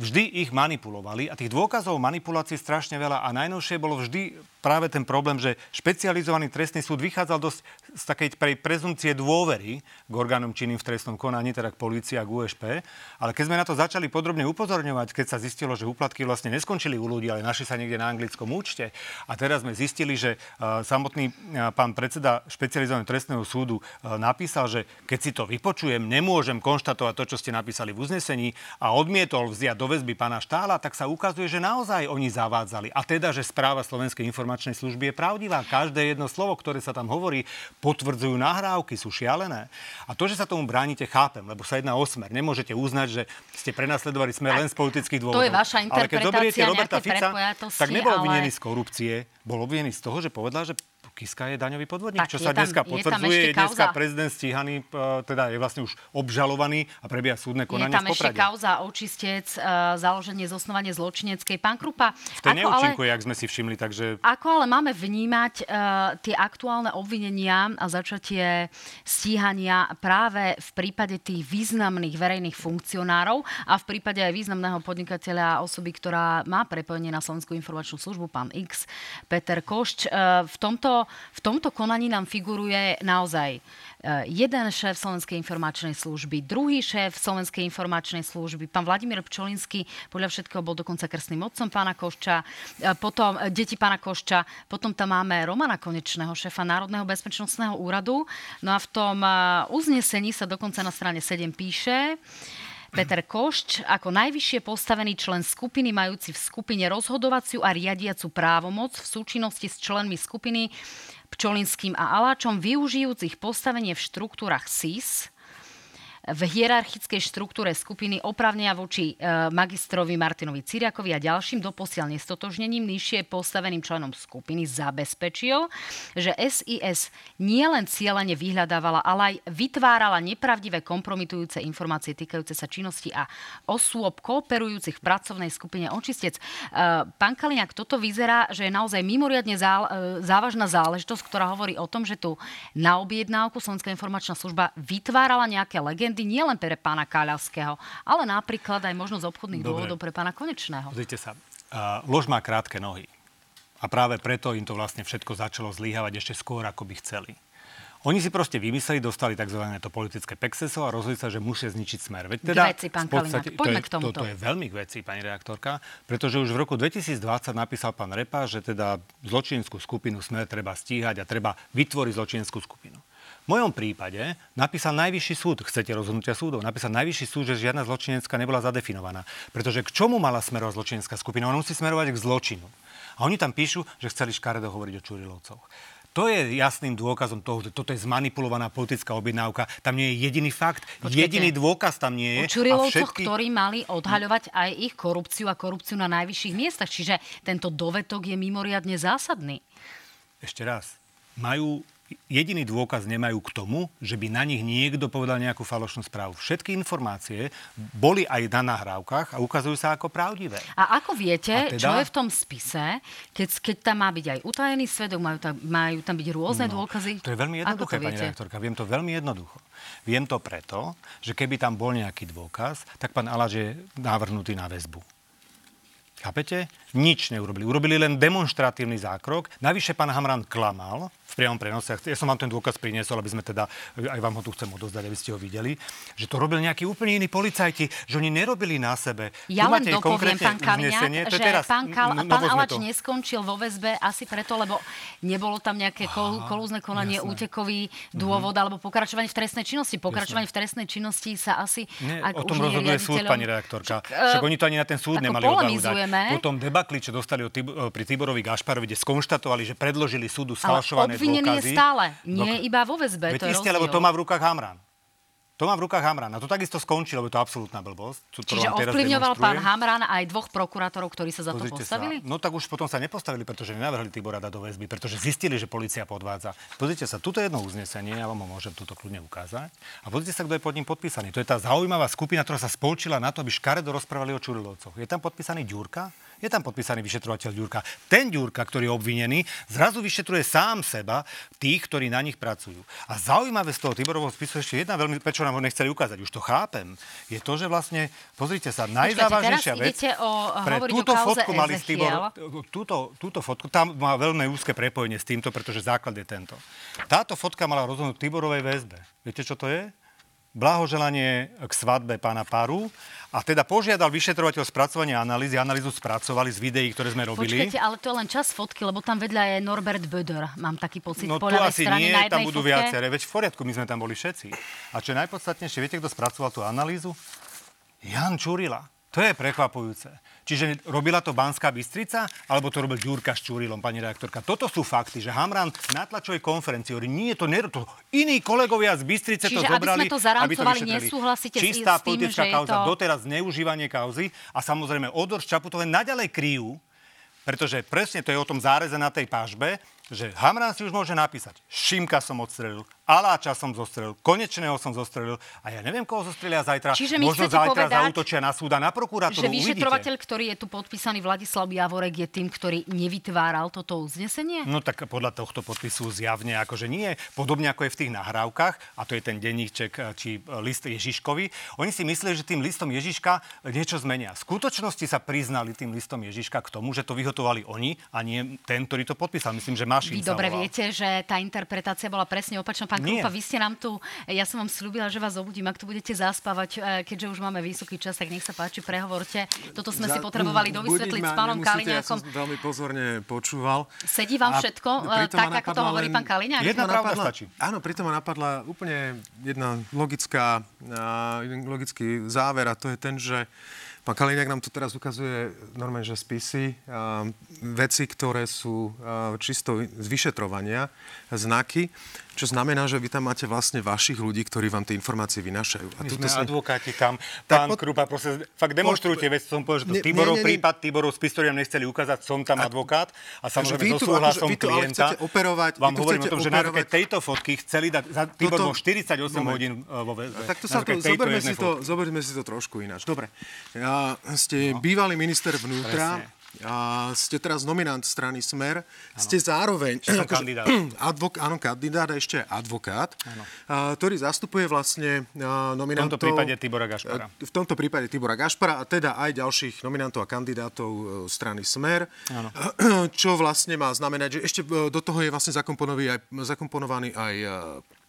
vždy ich manipulovali a tých dôkazov manipulácií strašne veľa a najnovšie bolo vždy práve ten problém, že špecializovaný trestný súd vychádzal dosť z takej prezumcie dôvery k orgánom činným v trestnom konaní, teda k polícii a k ú es pé, ale keď sme na to začali podrobne upozorňovať, keď sa zistilo, že úplatky vlastne neskončili u ľudí, ale našli sa niekde na anglickom účte a teraz sme zistili, že samotný pán predseda špecializovaného trestného súdu napísal, že keď si to vypočujem, nemôžem konštatovať to, čo ste napísali v uznesení a odmietol vziať väzby pána Štála, tak sa ukazuje, že naozaj oni zavádzali. A teda, že správa Slovenskej informačnej služby je pravdivá. Každé jedno slovo, ktoré sa tam hovorí, potvrdzujú nahrávky, sú šialené. A to, že sa tomu bránite, chápem, lebo sa jedná o Smer. Nemôžete uznať, že ste prenasledovali Smer len z politických dôvodov. To je vaša interpretácia, nejaké prepojatosti. Tak nebol obvinený z korupcie, bol obvinený z toho, že povedal, že Kiska je daňový podvodník, tak čo sa tam dneska potvrdzuje. Je dneska prezident stíhaný, teda je vlastne už obžalovaný a prebieha súdne konanie v Poprade. Je tam ešte kauza očistec, založenie, zosnovanie zločineckej. Pán Krupa, v tej neúčinku, jak sme si všimli, takže... Ako ale máme vnímať uh, tie aktuálne obvinenia a začatie stíhania práve v prípade tých významných verejných funkcionárov a v prípade aj významného podnikateľa a osoby, ktorá má prepojenie na Slovenskú informačnú službu, pán X, Peter Košč. Uh, v tomto tomto, v tomto konaní nám figuruje naozaj jeden šéf Slovenskej informačnej služby, druhý šéf Slovenskej informačnej služby, pán Vladimír Pčolinský, podľa všetkého bol dokonca krstným otcom pána Košča, potom deti pána Košča, potom tam máme Romana Konečného, šéfa Národného bezpečnostného úradu. No a v tom uznesení sa dokonca na strane sedem píše: Peter Košč ako najvyššie postavený člen skupiny majúci v skupine rozhodovaciu a riadiacu právomoc v súčinnosti s členmi skupiny Pčolinským a Aláčom využijúcich postavenie v štruktúrach es í es v hierarchickej štruktúre skupiny oprávnenia voči magistrovi Martinovi Ciriakovi a ďalším doposiaľ nestotožnením nižšie postaveným členom skupiny zabezpečil, že es í es nielen cieľene vyhľadávala, ale aj vytvárala nepravdivé kompromitujúce informácie týkajúce sa činnosti a osôb kooperujúcich v pracovnej skupine Očistec. Pán Kaliňák, toto vyzerá, že je naozaj mimoriadne závažná záležitosť, ktorá hovorí o tom, že tu na objednávku Slovenská informačná služba vytvárala nejaké legendy nielen pre pána Káľavského, ale napríklad aj možno z obchodných Dobre. dôvodov pre pána Konečného. Pozrite sa, uh, lož má krátke nohy a práve preto im to vlastne všetko začalo zlyhávať ešte skôr, ako by chceli. Oni si proste vymysleli, dostali tzv. To politické pekseso a rozhodli sa, že musia zničiť Smer. Veď teda, veci, pán podstate, Kaliňák, poďme to je, k tomuto. To, to je veľmi k veci, pani redaktorka, pretože už v roku dvetisícdvadsať napísal pán Repa, že teda zločineckú skupinu Smer treba stíhať a treba vytvoriť zločineckú skupinu. V mojom prípade napísal najvyšší súd, chcete rozhodnutia súdov, napísal najvyšší súd, že žiadna zločinecká nebola zadefinovaná. Pretože k čomu mala smerovať zločinecká skupina? Ona musí smerovať k zločinu. A oni tam píšu, že chceli škaredo hovoriť o Čurilovcoch. To je jasným dôkazom toho, že toto je zmanipulovaná politická objednávka. Tam nie je jediný fakt, Počkejte, jediný dôkaz tam nie je. O Čurilovcoch, všetky... ktorí mali odhaľovať aj ich korupciu a korupciu na najvyšších miestach. Čiže tento dovetok je mimoriadne zásadný. Ešte raz. Majú... Jediný dôkaz nemajú k tomu, že by na nich niekto povedal nejakú falošnú správu. Všetky informácie boli aj na nahrávkach a ukazujú sa ako pravdivé. A ako viete, a teda... čo je v tom spise, keď, keď tam má byť aj utajený svedok, majú tam, majú tam byť rôzne no, dôkazy? To je veľmi jednoduché, pani redaktorka. Viem to veľmi jednoducho. Viem to preto, že keby tam bol nejaký dôkaz, tak pán Aláč je navrhnutý na väzbu. Chápete? Nič neurobili. Urobili len demonštratívny zákrok. Navyše pán Hamran klamal v priamom prenose. Ja som vám ten dôkaz priniesol, aby sme teda, aj vám ho tu chcem odozdať, aby ste ho videli, že to robili nejakí úplne iní policajti, že oni nerobili na sebe. Ja len dopoviem, pán Kaliňák, že pán, Kal- pán Aláč neskončil vo väzbe asi preto, lebo nebolo tam nejaké kol- kolúzne konanie, jasné. útekový dôvod, mm-hmm. alebo pokračovanie v trestnej činnosti. Pokračovanie jasné. v trestnej činnosti sa asi... Nie, o tom rozhoduje súd, pani redaktorka. Však oni to ani na ten súd nemali odvádzať. Potom debakli, čo dostali pri Tiborovi Gašparovi, kde skonštatovali, že predložili súdu sfalšované dôkazy. Ale obvinený je stále, nie iba vo väzbe. Veď isté, lebo to má v rukách Hamran. To má v rukách Hamran. A to takisto skončilo, lebo to je absolútna blbosť. Čiže ovplyvňoval pán Hamran aj dvoch prokurátorov, ktorí sa za to Pozrite postavili? Sa. No tak už potom sa nepostavili, pretože nenavrhli Tibora dať do väzby, pretože zistili, že polícia podvádza. Pozrite sa, tuto je jedno uznesenie, ja vám ho môžem tuto kľudne ukázať. A pozrite sa, kto je pod ním podpísaný. To je tá zaujímavá skupina, ktorá sa spolčila na to, aby škaredo rozprávali o Čurilovcoch. Je tam podpísaný Ďurka? Je tam podpísaný vyšetrovateľ Ďurka. Ten Ďurka, ktorý je obvinený, zrazu vyšetruje sám seba tých, ktorí na nich pracujú. A zaujímavé z toho Tiborovho spisu ešte jedna veľmi, prečo nám ho nechceli ukázať, už to chápem, je to, že vlastne, pozrite sa, najzávažnejšia vec, pre túto fotku mali s Tibor, túto, túto fotku, tam má veľmi úzke prepojenie s týmto, pretože základ je tento. Táto fotka mala rozhodnúť Tiborovej väzbe. Viete, čo to je? Blahoželanie k svadbe pána Páru a teda požiadal vyšetrovateľ spracovanie analýzy. Analýzu spracovali z videí, ktoré sme robili. Počkajte, ale to je len čas fotky, lebo tam vedľa je Norbert Böder. Mám taký pocit, no, po ľavej strane nie, na jednej fotke. No tu asi nie, tam budú viacere. Veď v poriadku, my sme tam boli všetci. A čo je najpodstatnejšie, viete, kto spracoval tú analýzu? Jan Čurila. To je prekvapujúce. Čiže robila to Banská Bystrica, alebo to robil Ďurka s Čurilom, pani redaktorka. Toto sú fakty, že Hamran na tlačovej konferencii hovorí, nie, to nie, to iní kolegovia z Bystrice Čiže to zobrali, aby, to aby to vyšetrili. Čistá s tým, politická že kauza, to... doteraz zneužívanie kauzy a samozrejme Odor z Čaputové naďalej kryjú, pretože presne to je o tom záreze na tej pážbe, že Hamran si už môže napísať, Šimka som odstrelil, Aláča som zostrelil, Konečného som zostrelil a ja neviem, koho zostrelia zajtra. Čiže možno zajtra zaútočia na súda, na prokurátoru. Že vyšetrovateľ, uvidíte. Ktorý je tu podpísaný, Vladislav Javorek, je tým, ktorý nevytváral toto uznesenie? No tak podľa tohto podpisu zjavne akože nie. Podobne ako je v tých nahrávkach, a to je ten denníček či list Ježiškovi, oni si mysleli, že tým listom Ježiška niečo zmenia. V skutočnosti sa priznali tým listom Ježiška k tomu, že to vyhotovali oni a nie ten, ktorý to podpísal. Myslím, že má Vy dobre volá. Viete, že tá interpretácia bola presne opačná. Pán Krupa, vy ste nám tu, ja som vám slúbila, že vás obudím, ak tu budete zaspávať, keďže už máme vysoký čas, tak nech sa páči, prehovorte. Toto sme Za, si potrebovali dovysvetliť s pánom Kaliňákom. Ja som veľmi pozorne počúval. Sedí vám a všetko, tak ako to hovorí pán Kaliňák? Jedna pravda stačí. Áno, pritom ma napadla úplne jedna logická, logický záver, a to je ten, že pán Kaliňák nám tu teraz ukazuje normálne, že spisy, a veci, ktoré sú a, čisto z vyšetrovania, znaky, čo znamená, že vy tam máte vlastne vašich ľudí, ktorí vám tie informácie vynášajú. A my sme sa... advokáti tam. Pán pod... Krupa, prosím, fakt demonstrujte, veď som povedal, že to ne, Tiborov ne, ne, ne. prípad, Tiborov spis, ktorý vám nechceli ukázať, som tam a... advokát a samozrejme so súhlasom klienta operovať, vám hovorím o tom, že na základe tejto fotky chceli dať za Tiborom štyridsaťosem moment. Hodín vo väzbe. Tak to sa to, zoberme si to, zoberme si to trošku ináč. Dobre. Ja, ste no. bývalý minister vnútra, a ste teraz nominant strany Smer, ano. Ste zároveň kandidát. Advok, áno, kandidát a ešte advokát, a, ktorý zastupuje vlastne a, nominantov... V tomto prípade Tibora Gašpara. V tomto prípade Tibora Gašpara a teda aj ďalších nominantov a kandidátov strany Smer, ano. Čo vlastne má znamenať, že ešte do toho je vlastne zakomponovaný aj... Zakomponovaný aj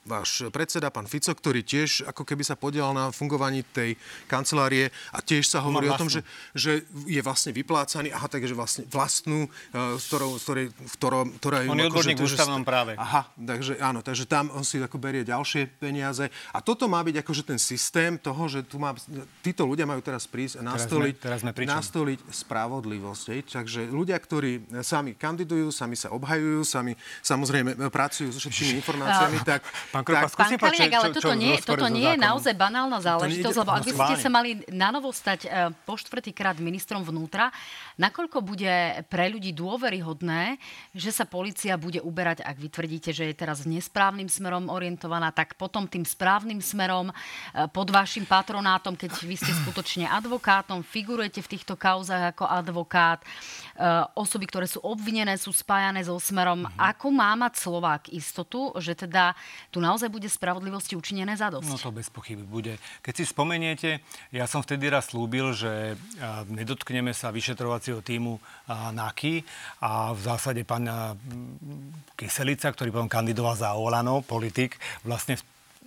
váš predseda, pán Fico, ktorý tiež ako keby sa podielal na fungovaní tej kancelárie a tiež sa hovorí no, o tom, že, že je vlastne vyplácaný, aha, takže vlastne vlastnú, ktorou, ktorý, ktorou, ktorá... On je odborník v ústavnom práve. Aha, takže áno, takže tam on si ako berie ďalšie peniaze a toto má byť akože ten systém toho, že tu má, títo ľudia majú teraz prísť a nastoliť, teraz sme, teraz sme nastoliť spravodlivosť. Takže ľudia, ktorí sami kandidujú, sami sa obhajujú, sami samozrejme pracujú so všetkými informáciami, tak... Pán Krupa, skúsim počuť, čo, čo, čo nie, toto nie je naozak banálna záležitosť, lebo ak by ste sa mali nanovo stať po štvrtýkrát ministrom vnútra, nakoľko bude pre ľudí dôveryhodné, že sa polícia bude uberať, ak vytvrdíte, že je teraz nesprávnym smerom orientovaná, tak potom tým správnym smerom pod vašim patronátom, keď vy ste skutočne advokátom, figurujete v týchto kauzách ako advokát, osoby, ktoré sú obvinené, sú spájané so Smerom. Mhm. Ako má mať Slovák istotu, že teda tu naozaj bude spravodlivosti učinené zadosť? No to bez pochyby bude. Keď si spomeniete, ja som vtedy raz slúbil, že nedotkneme sa vyšetrovacieho týmu NAKY a v zásade pán Kyselica, ktorý potom kandidoval za Olano, politik, vlastne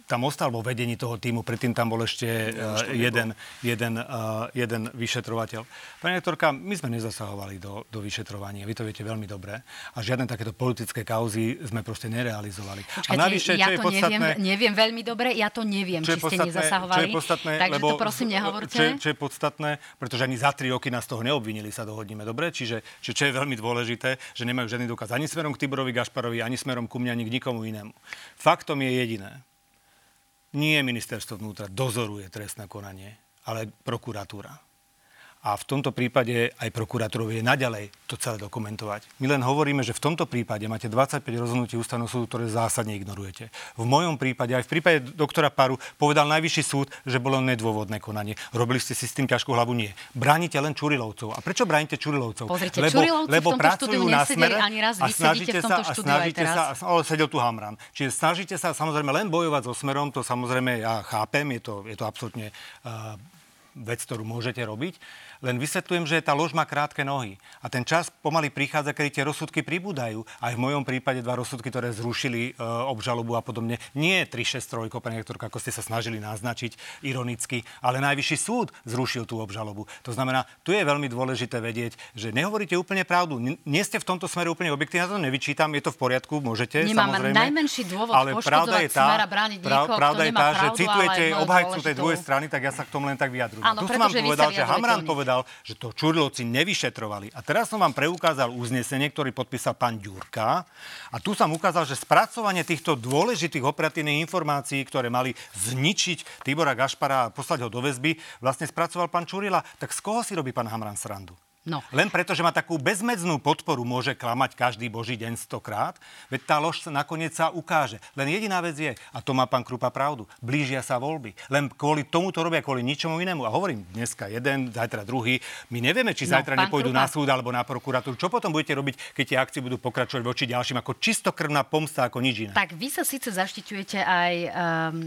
tam ostal vo vedení toho týmu. Predtým tam bol ešte uh, jeden, jeden, uh, jeden vyšetrovateľ. Pani doktorka, my sme nezasahovali do, do vyšetrovania. Vy to viete veľmi dobre. A žiadne takéto politické kauzy sme proste nerealizovali. Počkajte, a navyše, ja to podstatné, neviem, neviem veľmi dobre. Ja to neviem, či podstatné, ste nezasahovali. Podstatné, takže lebo, to prosím nehovorte. Čo je, čo je podstatné, pretože ani za tri roky nás toho neobvinili, sa dohodneme. Dobre? Čiže čo, čo je veľmi dôležité, že nemajú žiadny dôkaz ani smerom k Tiborovi Gašparovi, ani smerom ku mňa, ani k nikomu inému. Faktom je jediné. Nie ministerstvo vnútra dozoruje trestné konanie, ale prokuratúra. A v tomto prípade aj prokuratúrovi je naďalej to celé dokumentovať. My len hovoríme, že v tomto prípade máte dvadsaťpäť rozhodnutí ústavného súdu, ktoré zásadne ignorujete. V mojom prípade, aj v prípade doktora Paru, povedal najvyšší súd, že bolo nedôvodné konanie. Robili ste si s tým ťažkú hlavu? Nie. Bránite len Čurilovcov. A prečo bránite Čurilovcov? Pozrite, lebo lebo pracujú na Smere a snažíte sa, a snažíte sa, ale sedel tu Hamran. Čiže snažíte sa samozrejme len bojovať so Smerom, to samozrejme ja chápem, je to, je to absolútne uh, vec, ktorú môžete robiť. Len vysvetľujem, že tá lož má krátke nohy. A ten čas pomaly prichádza, keď tie rozsudky pribúdajú. Aj v mojom prípade dva rozsudky, ktoré zrušili e, obžalobu a podobne. Nie tri šesť tri, pani doktorka, ako ste sa snažili naznačiť ironicky, ale najvyšší súd zrušil tú obžalobu. To znamená, tu je veľmi dôležité vedieť, že nehovoríte úplne pravdu. N- nie ste v tomto smere úplne objektívni, ja to nevyčítam, je to v poriadku, môžete, Nemáme samozrejme. Nemáme najmenší dôvod poškodzovať Smera, brániť niekoho, kto nemá pravdu, že citujete obhajcu tej druhej strany, tak ja sa k tomu len tak vyjadrujem. Áno, tu som vám povedal, že Hamran povedal, že to Čurilovci nevyšetrovali. A teraz som vám preukázal uznesenie, ktorý podpísal pán Ďurka. A tu som ukázal, že spracovanie týchto dôležitých operatívnych informácií, ktoré mali zničiť Tibora Gašpara a poslať ho do väzby, vlastne spracoval pán Čurila. Tak z koho si robí pán Hamran srandu? No. Len preto, že má takú bezmedznú podporu, môže klamať každý boží deň stokrát, veď tá lož nakoniec sa ukáže. Len jediná vec je, a to má pán Krupa pravdu, blížia sa voľby. Len kvôli tomu to robia, kvôli ničomu inému. A hovorím, dneska jeden, zajtra druhý. My nevieme, či no, zajtra nepôjdu Krupa na súd alebo na prokuratúru. Čo potom budete robiť, keď tie akcie budú pokračovať voči ďalším ako čistokrvná pomsta, ako nič iné? Tak vy sa síce zaštiťujete aj um,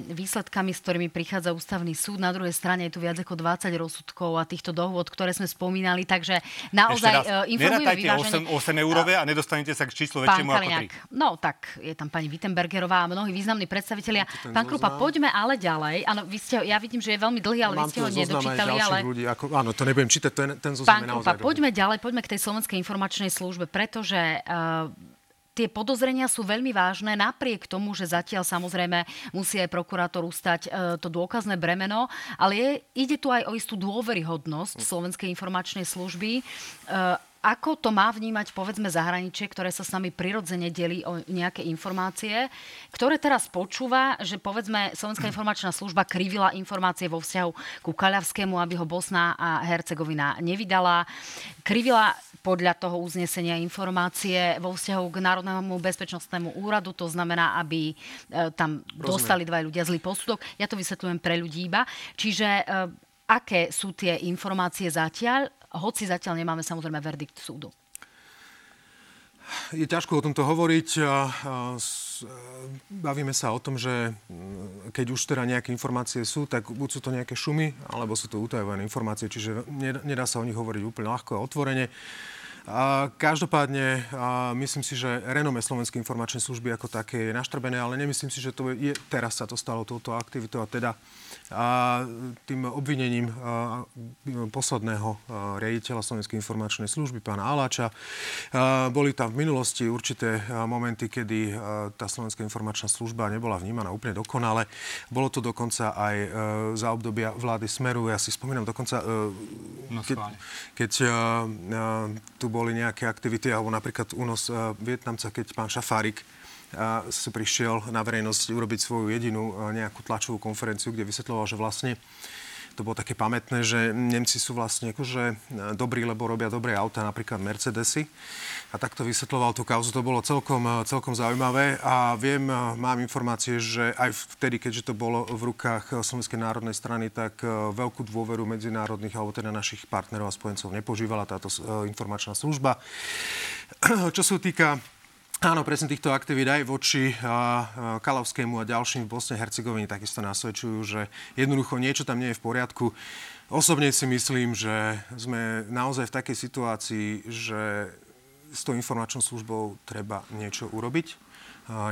výsledkami, s ktorými prichádza ústavný súd. Na druhej strane je tu viac ako dvadsať rozsudkov a týchto dohôd, ktoré sme spomínali, takže naozaj raz, informujeme vyváženie. osem, osem eurové a nedostanete sa k číslu väčšiemu ako tri. No tak, je tam pani Wittenbergerová a mnohí významní predstavitelia. No, pán Krupa, poďme ale ďalej. Áno, vy ste, ja vidím, že je veľmi dlhý, ale mám vy ste ho nedočítali. Ale... Ľudí, ako, áno, to nebudem čítať, ten, ten zoznam je naozaj. Pán Krupa, poďme ďalej, poďme k tej Slovenskej informačnej službe, pretože... Uh, Tie podozrenia sú veľmi vážne, napriek tomu, že zatiaľ samozrejme musí aj prokurátor ustať e, to dôkazné bremeno, ale je, ide tu aj o istú dôveryhodnosť Slovenskej informačnej služby. E, ako to má vnímať, povedzme, zahraničie, ktoré sa s nami prirodzene delí o nejaké informácie, ktoré teraz počúva, že povedzme Slovenská informačná služba krivila informácie vo vzťahu ku Kaľavskému, aby ho Bosna a Hercegovina nevydala, krivila... podľa toho uznesenia informácie vo vzťahu k Národnému bezpečnostnému úradu, to znamená, aby tam Rozumiem. dostali dva ľudia zlý posudok. Ja to vysvetľujem pre ľudí iba. Čiže aké sú tie informácie zatiaľ, hoci zatiaľ nemáme samozrejme verdikt súdu? Je ťažko o tomto hovoriť. Bavíme sa o tom, že keď už teda nejaké informácie sú, tak buď sú to nejaké šumy, alebo sú to utajované informácie, čiže nedá sa o nich hovoriť úplne ľahko a otvorene. Každopádne myslím si, že renome Slovenskej informačnej služby ako také je naštrbené, ale nemyslím si, že to je, teraz sa to stalo touto aktivitou a teda a tým obvinením posledného riaditeľa Slovenskej informačnej služby, pána Aláča. Boli tam v minulosti určité momenty, kedy tá Slovenská informačná služba nebola vnímaná úplne dokonale. Bolo to dokonca aj za obdobia vlády Smeru. Ja si spomínam dokonca, keď, keď tu boli nejaké aktivity, alebo napríklad únos Vietnamca, keď pán Šafárik a sa prišiel na verejnosť urobiť svoju jedinú nejakú tlačovú konferenciu, kde vysvetľoval, že vlastne to bolo také pamätné, že Nemci sú vlastne akože dobrí, lebo robia dobré auta, napríklad Mercedesy. A takto vysvetľoval tú kauzu, to bolo celkom, celkom zaujímavé. A viem, mám informácie, že aj vtedy, keďže to bolo v rukách Slovenskej národnej strany, tak veľkú dôveru medzinárodných, alebo teda našich partnerov a spojencov nepožívala táto informačná služba. Čo sa týka áno, presne týchto aktivít aj voči Kalavskému a ďalším v Bosne a Hercegovine takisto nasvedčujú, že jednoducho niečo tam nie je v poriadku. Osobne si myslím, že sme naozaj v takej situácii, že s tou informačnou službou treba niečo urobiť,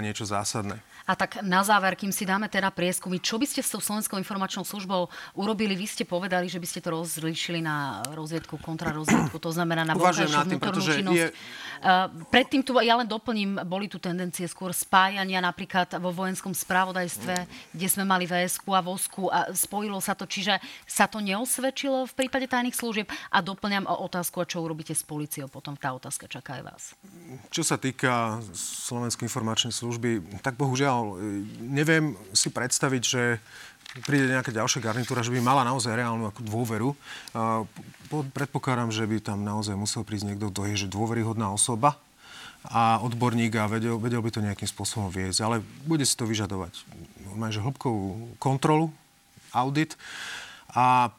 niečo zásadné. A tak na záver, kým si dáme teda prieskumy, čo by ste s tou Slovenskou informačnou službou urobili? Vy ste povedali, že by ste to rozlíšili na rozviedku, kontrarozviedku, to znamená na vonkajšiu vnútornú činnosť. Je... Predtým tu, ja len doplním, boli tu tendencie skôr spájania napríklad vo vojenskom spravodajstve, kde sme mali vé es ku a vosku a spojilo sa to, čiže sa to neosvedčilo v prípade tajných služieb. A doplňam o otázku, a čo urobíte s políciou potom, tá otázka čaká aj vás. Čo sa týka Slovenskej informačnej služby, tak bohužiaľ neviem si predstaviť, že príde nejaká ďalšia garnitúra, že by mala naozaj reálnu ako dôveru. Predpokladám, že by tam naozaj musel prísť niekto, kto je že dôveryhodná osoba a odborník a vedel, vedel by to nejakým spôsobom viesť. Ale bude si to vyžadovať. Máš hĺbkovú kontrolu, audit a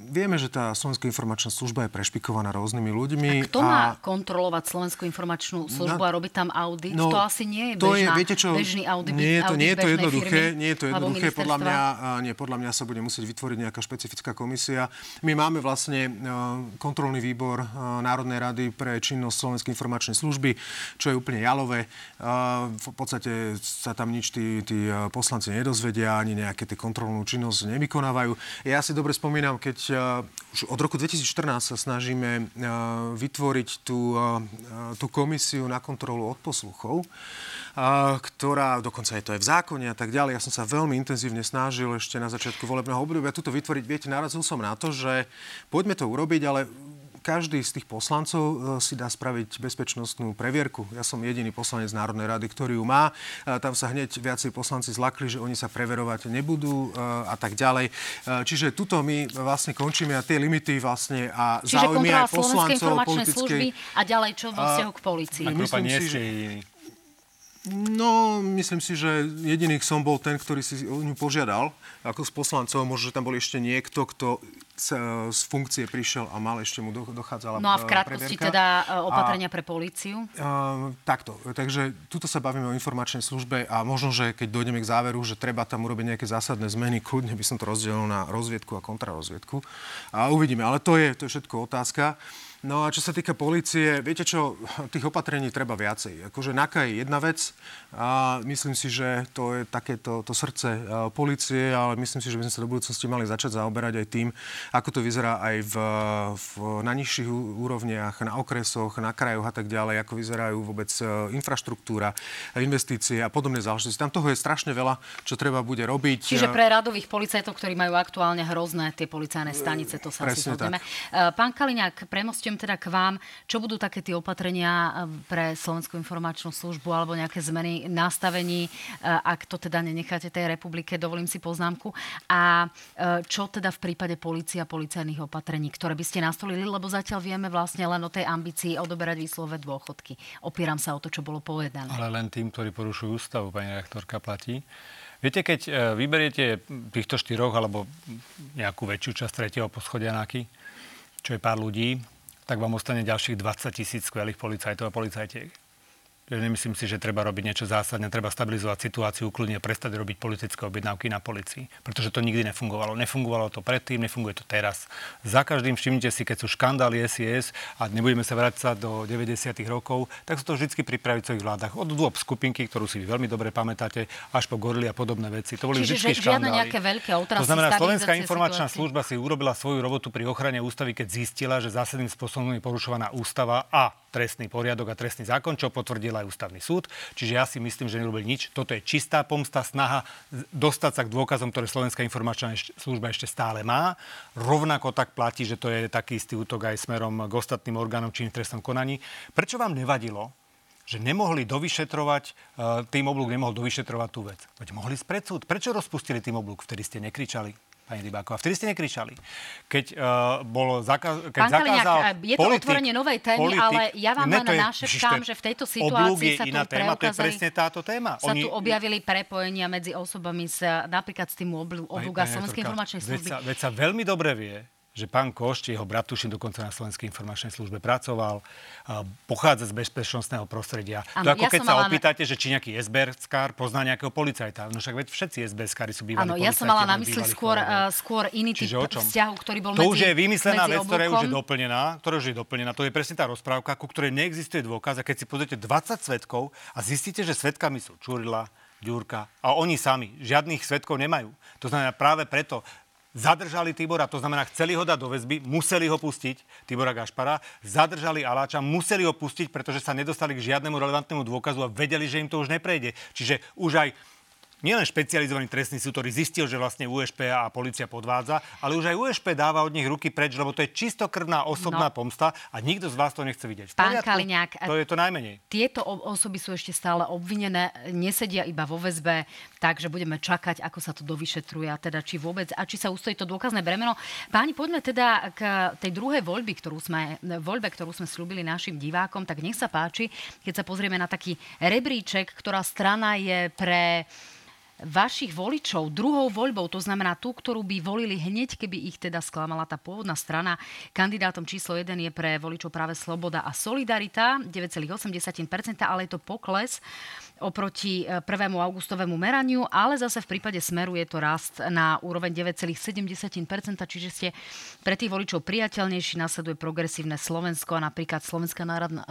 vieme, že tá Slovenská informačná služba je prešpikovaná rôznymi ľuďmi. A kto a... má kontrolovať Slovenskú informačnú službu no, a robiť tam audit? No, to asi nie je bežná, to je, viete čo, bežný audit, nie je to, audit nie je to jednoduché, firmy, nie je to jednoduché. Podľa mňa, nie, podľa mňa sa bude musieť vytvoriť nejaká špecifická komisia. My máme vlastne kontrolný výbor Národnej rady pre činnosť Slovenskej informačnej služby, čo je úplne jalové. V podstate sa tam nič tí, tí poslanci nedozvedia, ani nejaké tie kontrolnú činnosť nevykonávajú. Ja si dobre spomínam, keď už od roku dvetisíc štrnásť sa snažíme vytvoriť tú, tú komisiu na kontrolu odposluchov, ktorá, dokonca je to aj v zákone a tak ďalej. Ja som sa veľmi intenzívne snažil ešte na začiatku volebného obdobia tuto vytvoriť. Viete, narazil som na to, že poďme to urobiť, ale každý z tých poslancov si dá spraviť bezpečnostnú previerku. Ja som jediný poslanec Národnej rady, ktorý ju má. Tam sa hneď viacej poslanci zlakli, že oni sa preverovať nebudú a tak ďalej. Čiže tuto my vlastne končíme a tie limity vlastne a záujmy aj poslancov politickej... A ďalej čo vo vzťahu k polícii? Myslím si, že... No, myslím si, že jediný som bol ten, ktorý si o ňu požiadal. Ako s poslancov, možno, že tam bol ešte niekto, kto z funkcie prišiel a mal ešte mu dochádzala previerka. No a v krátkosti teda opatrenia a, pre políciu? A, takto. Takže tuto sa bavíme o informačnej službe a možno, že keď dojdeme k záveru, že treba tam urobiť nejaké zásadné zmeny, kľudne by som to rozdelil na rozviedku a kontrarozviedku. A uvidíme. Ale to je, to je všetko otázka. No a čo sa týka polície, viete čo, tých opatrení treba viacej. Akože NAKA je jedna vec a myslím si, že to je takéto to srdce polície, ale myslím si, že by sme sa do budúcnosti mali začať zaoberať aj tým, ako to vyzerá aj v, v, na nižších úrovniach, na okresoch, na krajoch a tak ďalej, ako vyzerajú vôbec infraštruktúra, investície a podobné záležitosti. Tam toho je strašne veľa, čo treba bude robiť. Čiže pre radových policajtov, ktorí majú aktuálne hrozné tie policajné stanice, to sa asi zhodneme. Pán Kaliňák, premostím teda k vám, čo budú také tie opatrenia pre Slovenskú informačnú službu alebo nejaké zmeny nastavení, ak to teda nenecháte tej republike, dovolím si poznámku. A čo teda v prípade polície a policajných opatrení, ktoré by ste nastolili, lebo zatiaľ vieme vlastne len o tej ambícii odoberať výslové dôchodky. Opieram sa o to, čo bolo povedané. Ale len tým, ktorí porušujú ústavu, pani redaktorka, platí. Viete, keď vyberiete týchto štyroch alebo nejakú väčšiu časť tretieho poschodia NAKY, čo je pár ľudí, tak vám ostane ďalších dvadsať tisíc skvelých policajtov a policajtiek. Nemyslím si, že treba robiť niečo zásadné, treba stabilizovať situáciu, kľudne prestať robiť politické objednávky na polícii, pretože to nikdy nefungovalo. Nefungovalo to predtým, nefunguje to teraz. Za každým, všimnite si, keď sú škandály es í es a nebudeme sa vrácať do deväťdesiatych rokov, tak sú to vždy pri pravicových vládach. Od dôb skupinky, ktorú si vy veľmi dobre pamätáte, až po gorily a podobné veci. To boli vždy škandály. To znamená, Slovenská informačná služba si urobila svoju robotu pri ochrane ústavy, keď zistila, že zásadným spôsobom je porušovaná ústava a trestný poriadok a trestný zákon, čo potvrdil aj ústavný súd. Čiže ja si myslím, že nerobili nič. Toto je čistá pomsta, snaha dostať sa k dôkazom, ktoré Slovenská informačná služba ešte stále má. Rovnako tak platí, že to je taký istý útok aj smerom k ostatným orgánom činným v trestnom konaní. Prečo vám nevadilo, že nemohli dovyšetrovať, tým oblúk nemohol dovyšetrovať tú vec? Veď mohli spred súd. Prečo rozpustili tým oblúk? Vtedy ste nekričali, pani Rybáková. Vtedy ste nekričali. Keď uh, bol zakaz, keď zakázal politik... Je to politik, otvorenie novej témy, politik, ale ja vám len našepkám, že v tejto situácii sa tu téma, preukázali... To je presne táto téma. Sa Oni... tu objavili prepojenia medzi osobami s, napríklad s tým oblu, oblúga Slovenskej informačnej služby. Veď sa, veď sa veľmi dobre vie, že pán Košč, jeho brat, tuším, dokonca na Slovenskej informačnej službe pracoval, pochádza z bezpečnostného prostredia. Ano, to ako ja keď sa mala... opýtate, že či nejaký SBSkár pozná nejakého policajta. No však veď všetci SBSkári sú bývalí policajti. Áno, ja som mala na mysli skôr, uh, skôr iný typ vzťahu, ktorý bol medzi oblúkom. To už je vymyslená vec, ktorá už je doplnená, ktorá už je doplnená. To je presne tá rozprávka, ku ktorej neexistuje dôkaz. A keď si pozriete dvadsať svedkov a zistíte, že svedkami sú Čurila, Ďurka a oni sami žiadnych svedkov nemajú. To znamená práve preto zadržali Tibora, to znamená, chceli ho dať do väzby, museli ho pustiť, Tibora Gašpara, zadržali Aláča, museli ho pustiť, pretože sa nedostali k žiadnemu relevantnému dôkazu a vedeli, že im to už neprejde. Čiže už aj nielen špecializovaný trestný súd, ktorý zistil, že vlastne ú es pé a polícia podvádza, ale už aj ú es pé dáva od nich ruky preč, lebo to je čistokrvná osobná no. pomsta a nikto z vás to nechce vidieť. V Pán poriadku, Kaliňák, to je to najmenej. Tieto osoby sú ešte stále obvinené, nesedia iba vo väzbe, takže budeme čakať, ako sa to dovyšetruje, a teda či vôbec a či sa ustojí to dôkazné bremeno. Páni, poďme teda k tej druhej voľby, ktorú sme, voľbe, ktorú sme sľúbili našim divákom, tak nech sa páči, keď sa pozrieme na taký rebríček, ktorá strana je pre vašich voličov druhou voľbou, to znamená tú, ktorú by volili hneď, keby ich teda sklamala tá pôvodná strana. Kandidátom číslo jeden je pre voličov práve Sloboda a Solidarita, deväť celá osem percenta, ale je to pokles oproti prvému augustovému meraniu, ale zase v prípade Smeru je to rast na úroveň deväť celá sedem percenta, čiže ste pre tých voličov priateľnejší, nasleduje Progresívne Slovensko a napríklad Slovenská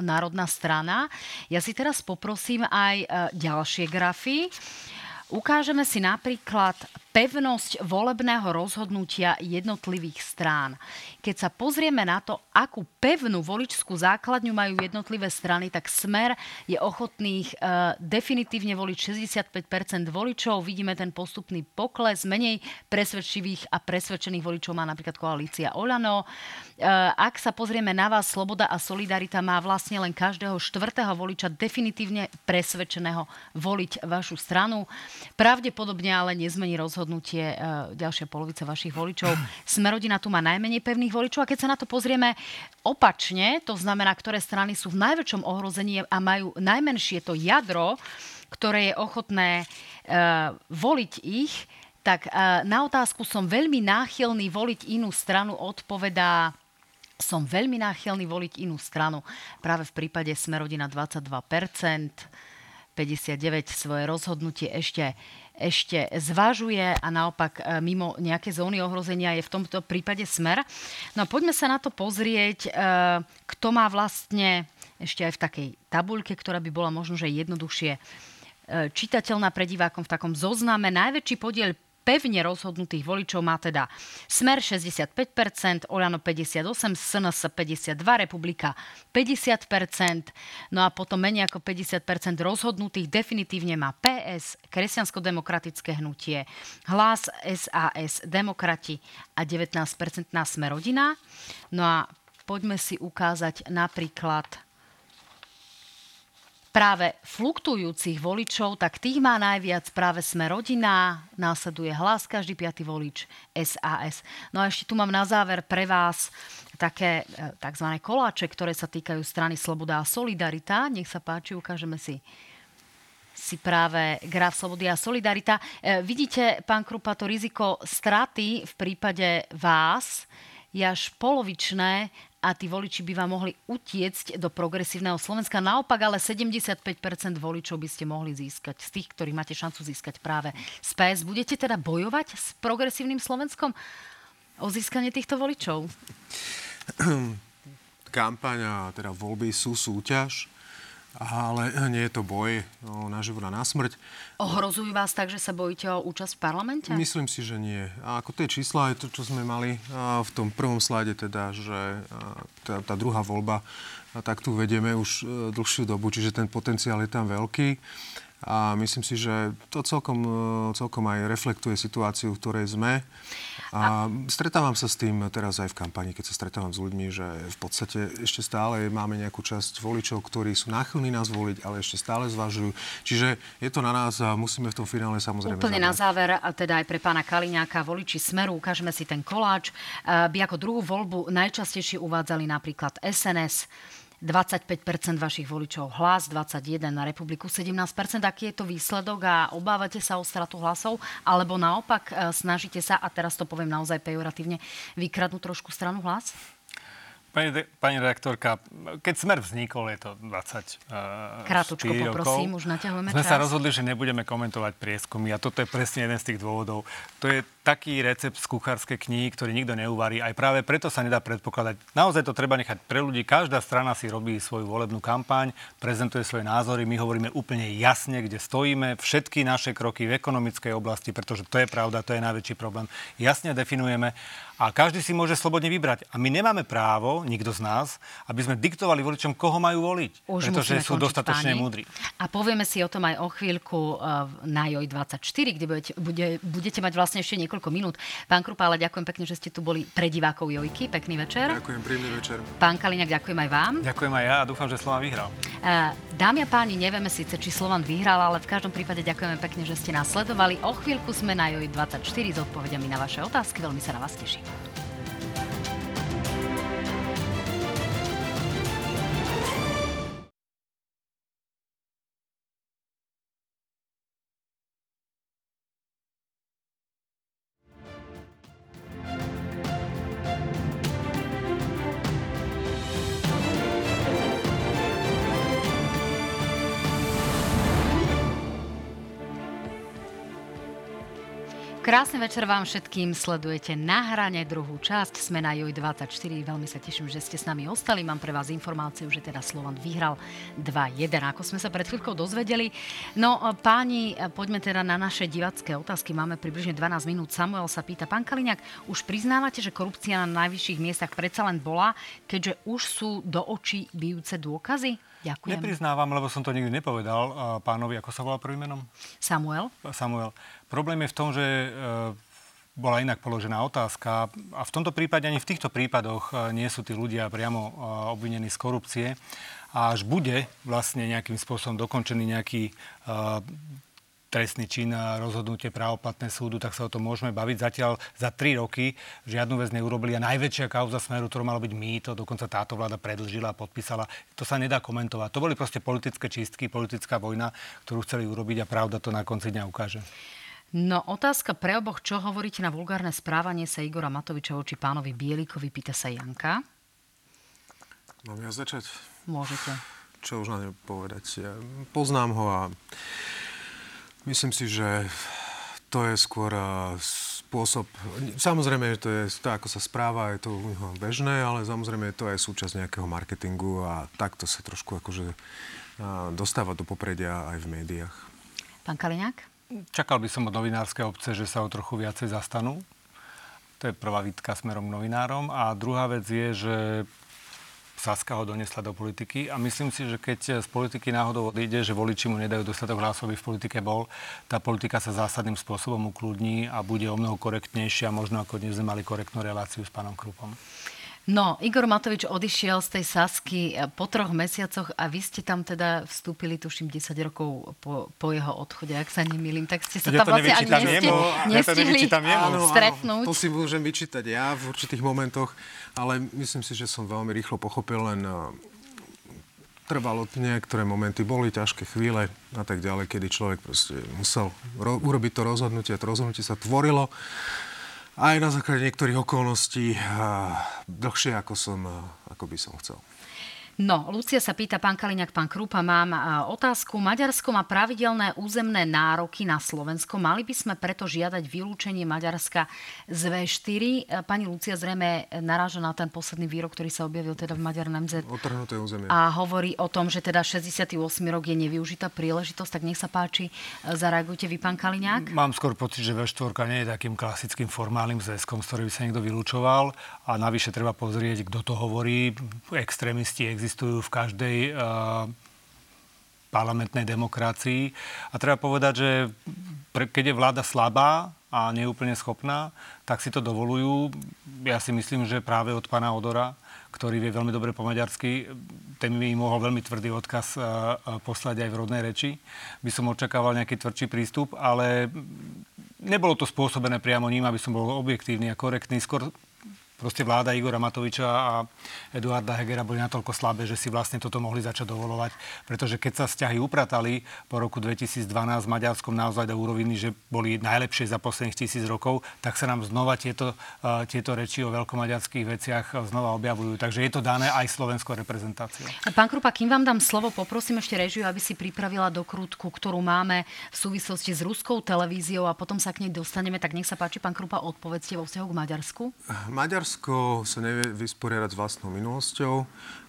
národná strana. Ja si teraz poprosím aj ďalšie grafy. Ukážeme si napríklad pevnosť volebného rozhodnutia jednotlivých strán. Keď sa pozrieme na to, akú pevnú voličskú základňu majú jednotlivé strany, tak Smer je ochotných e, definitívne voliť šesťdesiatpäť percent voličov. Vidíme ten postupný pokles. Menej presvedčivých a presvedčených voličov má napríklad koalícia Oľano. E, ak sa pozrieme na vás, Sloboda a Solidarita má vlastne len každého štvrtého voliča definitívne presvedčeného voliť vašu stranu. Pravdepodobne ale nezmení rozhodnutie ďalšia polovica vašich voličov. Smerodina tu má najmenej pevných voličov a keď sa na to pozrieme opačne, to znamená, ktoré strany sú v najväčšom ohrození a majú najmenšie to jadro, ktoré je ochotné uh, voliť ich, tak uh, na otázku som veľmi náchylný voliť inú stranu odpovedá som veľmi náchylný voliť inú stranu. Práve v prípade Smerodina dvadsaťdva percent, päťdesiatdeväť percent svoje rozhodnutie ešte ešte zvažuje a naopak mimo nejaké zóny ohrozenia je v tomto prípade Smer. No a poďme sa na to pozrieť, kto má vlastne ešte aj v takej tabuľke, ktorá by bola možno, že jednoduchšie čitateľná pre divákom v takom zozname. Najväčší podiel pevne rozhodnutých voličov má teda Smer šesťdesiatpäť percent, Oľano päťdesiatosem percent, es en es päťdesiatdva percent, Republika päťdesiat percent, no a potom menej ako päťdesiat percent rozhodnutých definitívne má pé es, Kresťansko-demokratické hnutie, Hlas, es a es, Demokrati a devätnásť percent na Smerodina. No a poďme si ukázať napríklad práve fluktujúcich voličov, tak tých má najviac práve Smerodina, následuje Hlas, každý piaty volič, es a es. No a ešte tu mám na záver pre vás také tzv. Koláče, ktoré sa týkajú strany Sloboda a Solidarita. Nech sa páči, ukážeme si, si práve graf Slobody a Solidarita. E, vidíte, pán Krupa, to riziko straty v prípade vás je až polovičné, a tí voliči by vám mohli utiecť do progresívneho Slovenska. Naopak, ale sedemdesiatpäť percent voličov by ste mohli získať z tých, ktorí máte šancu získať práve z pé es. Budete teda bojovať s progresívnym Slovenskom o získanie týchto voličov? Kampaň a teda voľby sú súťaž, ale nie je to boj na život a na smrť. Ohrozujú vás tak, že sa bojíte o účasť v parlamente? Myslím si, že nie. A ako tie čísla, aj to, čo sme mali v tom prvom slajde, teda, že tá, tá druhá voľba, tak tu vedieme už dlhšiu dobu, čiže ten potenciál je tam veľký. A myslím si, že to celkom, celkom aj reflektuje situáciu, v ktorej sme. A, a stretávam sa s tým teraz aj v kampani, keď sa stretávam s ľuďmi, že v podstate ešte stále máme nejakú časť voličov, ktorí sú náchylní nás voliť, ale ešte stále zvažujú. Čiže je to na nás a musíme v tom finále samozrejme... Úplne zabrať. Na záver, a teda aj pre pána Kaliňáka, voliči Smeru, ukážeme si ten koláč, by ako druhú voľbu najčastejšie uvádzali napríklad es en es, dvadsaťpäť percent vašich voličov Hlas, dvadsaťjeden percent na Republiku, sedemnásť percent. Aký je to výsledok a obávate sa o stratu hlasov? Alebo naopak snažíte sa, a teraz to poviem naozaj pejoratívne, vykradnúť trošku stranu Hlas? Pani, de- pani redaktorka, keď Smer vznikol, je to dvadsaťštyri rokov. Krátučko poprosím, už naťahujeme čas. Sme sa rozhodli, že nebudeme komentovať prieskumy a toto je presne jeden z tých dôvodov. To je taký recept z kuchárskej knihy, ktorý nikto neuvarí. Aj práve preto sa nedá predpokladať. Naozaj to treba nechať pre ľudí. Každá strana si robí svoju volebnú kampaň, prezentuje svoje názory. My hovoríme úplne jasne, kde stojíme. Všetky naše kroky v ekonomickej oblasti, pretože to je pravda, to je najväčší problém. Jasne definujeme a každý si môže slobodne vybrať. A my nemáme právo, nikto z nás, aby sme diktovali voličom, koho majú voliť, už pretože sú končiť, dostatočne múdri. A povieme si o tom aj o chvíľku na joj dvadsaťštyri, kde budete, bude, budete mať vlastne ešte niekoľko minút. Pán Krupa, ale ďakujem pekne, že ste tu boli pre divákov Jojky. Pekný večer. Ďakujem, príjemný večer. Pán Kaliňák, ďakujem aj vám. Ďakujem aj ja a dúfam, že Slovan vyhral. Dámy a páni, nevieme síce, či Slovan vyhral, ale v každom prípade ďakujeme pekne, že ste nás sledovali. O chvíľku sme na joj dvadsaťštyri s odpovediami na vaše otázky. Veľmi sa na vás teším. Krásny večer vám všetkým, sledujete Na hrane druhú časť, sme na joj dvadsaťštyri, veľmi sa teším, že ste s nami ostali, mám pre vás informáciu, že teda Slovan vyhral dva jeden, ako sme sa pred chvíľkou dozvedeli. No páni, poďme teda na naše divácké otázky, máme približne dvanásť minút, Samuel sa pýta, pán Kaliňák, už priznávate, že korupcia na najvyšších miestach predsa len bola, keďže už sú do očí bijúce dôkazy? Ďakujem. Nepriznávam, lebo som to nikdy nepovedal pánovi, ako sa volá prvým menom? Samuel. Samuel. Problém je v tom, že bola inak položená otázka a v tomto prípade ani v týchto prípadoch nie sú tí ľudia priamo obvinení z korupcie a až bude vlastne nejakým spôsobom dokončený nejaký trestný čin a rozhodnutie právoplatné súdu, tak sa o tom môžeme baviť. Zatiaľ za tri roky žiadnu vec neurobili a najväčšia kauza Smeru, ktorú malo byť mýto, dokonca táto vláda predlžila a podpísala. To sa nedá komentovať. To boli proste politické čistky, politická vojna, ktorú chceli urobiť a pravda to na konci dňa ukáže. No, otázka pre oboch. Čo hovoríte na vulgárne správanie sa Igora Matoviča voči pánovi Bielikovi? Pýta sa Janka. Mám ja začať? Môžete. Čo už na ne povedať? Poznám ho a myslím si, že to je skôr spôsob, samozrejme, že to je to, ako sa správa, je to u neho bežné, ale samozrejme je to aj súčasť nejakého marketingu a takto sa trošku akože dostáva do popredia aj v médiách. Pán Kaliňák? Čakal by som od novinárskej obce, že sa o trochu viacej zastanú. To je prvá výtka smerom novinárom. A druhá vec je, že Saska ho donesla do politiky a myslím si, že keď z politiky náhodou odíde, že voliči mu nedajú dostatok hlasov, aby v politike bol, tá politika sa zásadným spôsobom ukľudní a bude o mnoho korektnejšia, možno ako dnes sme mali korektnú reláciu s pánom Krupom. No, Igor Matovič odišiel z tej Sasky po troch mesiacoch a vy ste tam teda vstúpili, tuším, desať rokov po, po jeho odchode, ak sa nemýlim, tak ste sa ja tam vlastne ani nestihli, ja to nevyčítam jemu. Stretnúť. Áno, to si môžem vyčítať ja v určitých momentoch, ale myslím si, že som veľmi rýchlo pochopil, len trvalo niektoré momenty, boli ťažké chvíle a tak ďalej, kedy človek proste musel ro- urobiť to rozhodnutie, to rozhodnutie sa tvorilo. Aj na základe niektorých okolností dlhšie, ako som, ako by som chcel. No, Lucia sa pýta, pán Kaliňák, pán Krupa, mám otázku. Maďarsko má pravidelné územné nároky na Slovensko. Mali by sme preto žiadať vylúčenie Maďarska z vé štyri? Pani Lucia zrejme naráža na ten posledný výrok, ktorý sa objavil teda v Maďar.nemzet. Otrhnuté územie. A hovorí o tom, že teda šesťdesiaty ôsmy rok je nevyužitá príležitosť. Tak nech sa páči, zareagujte vy, pán Kaliňák. Mám skôr pocit, že vé štyri nie je takým klasickým formálnym zväzkom, z ktorého by sa niekto vylúčoval. A navyše treba pozrieť, kto to hovorí. Extrémisti existujú. existujú v každej uh, parlamentnej demokracii. A treba povedať, že pre, keď je vláda slabá a neúplne schopná, tak si to dovolujú. Ja si myslím, že práve od pána Odora, ktorý vie veľmi dobre po maďarsky, ten mi mohol veľmi tvrdý odkaz uh, poslať aj v rodnej reči. By som očakával nejaký tvrdší prístup, ale nebolo to spôsobené priamo ním, aby som bol objektívny a korektný. Skôr proste vláda Igora Matoviča a Eduarda Hegera boli natoľko slabé, že si vlastne toto mohli začať dovolovať. Pretože keď sa vzťahy upratali po roku dvetisícdvanásť v Maďarskom naozaj do úroviny, že boli najlepšie za posledných tisíc rokov, tak sa nám znova tieto, uh, tieto reči o veľkomaďarských veciach znova objavujú. Takže je to dané aj slovenskou reprezentáciou. Pán Krupa, kým vám dám slovo, poprosím ešte režiu, aby si pripravila dokrutku, ktorú máme v súvislosti s ruskou televíziou a potom sa k nej dostaneme. Tak nech sa páči, pán Krupa, odpovedzte vo vzťahu k Maďarsku. Maďarsko Maďarsko sa nevie vysporiadať s vlastnou minulosťou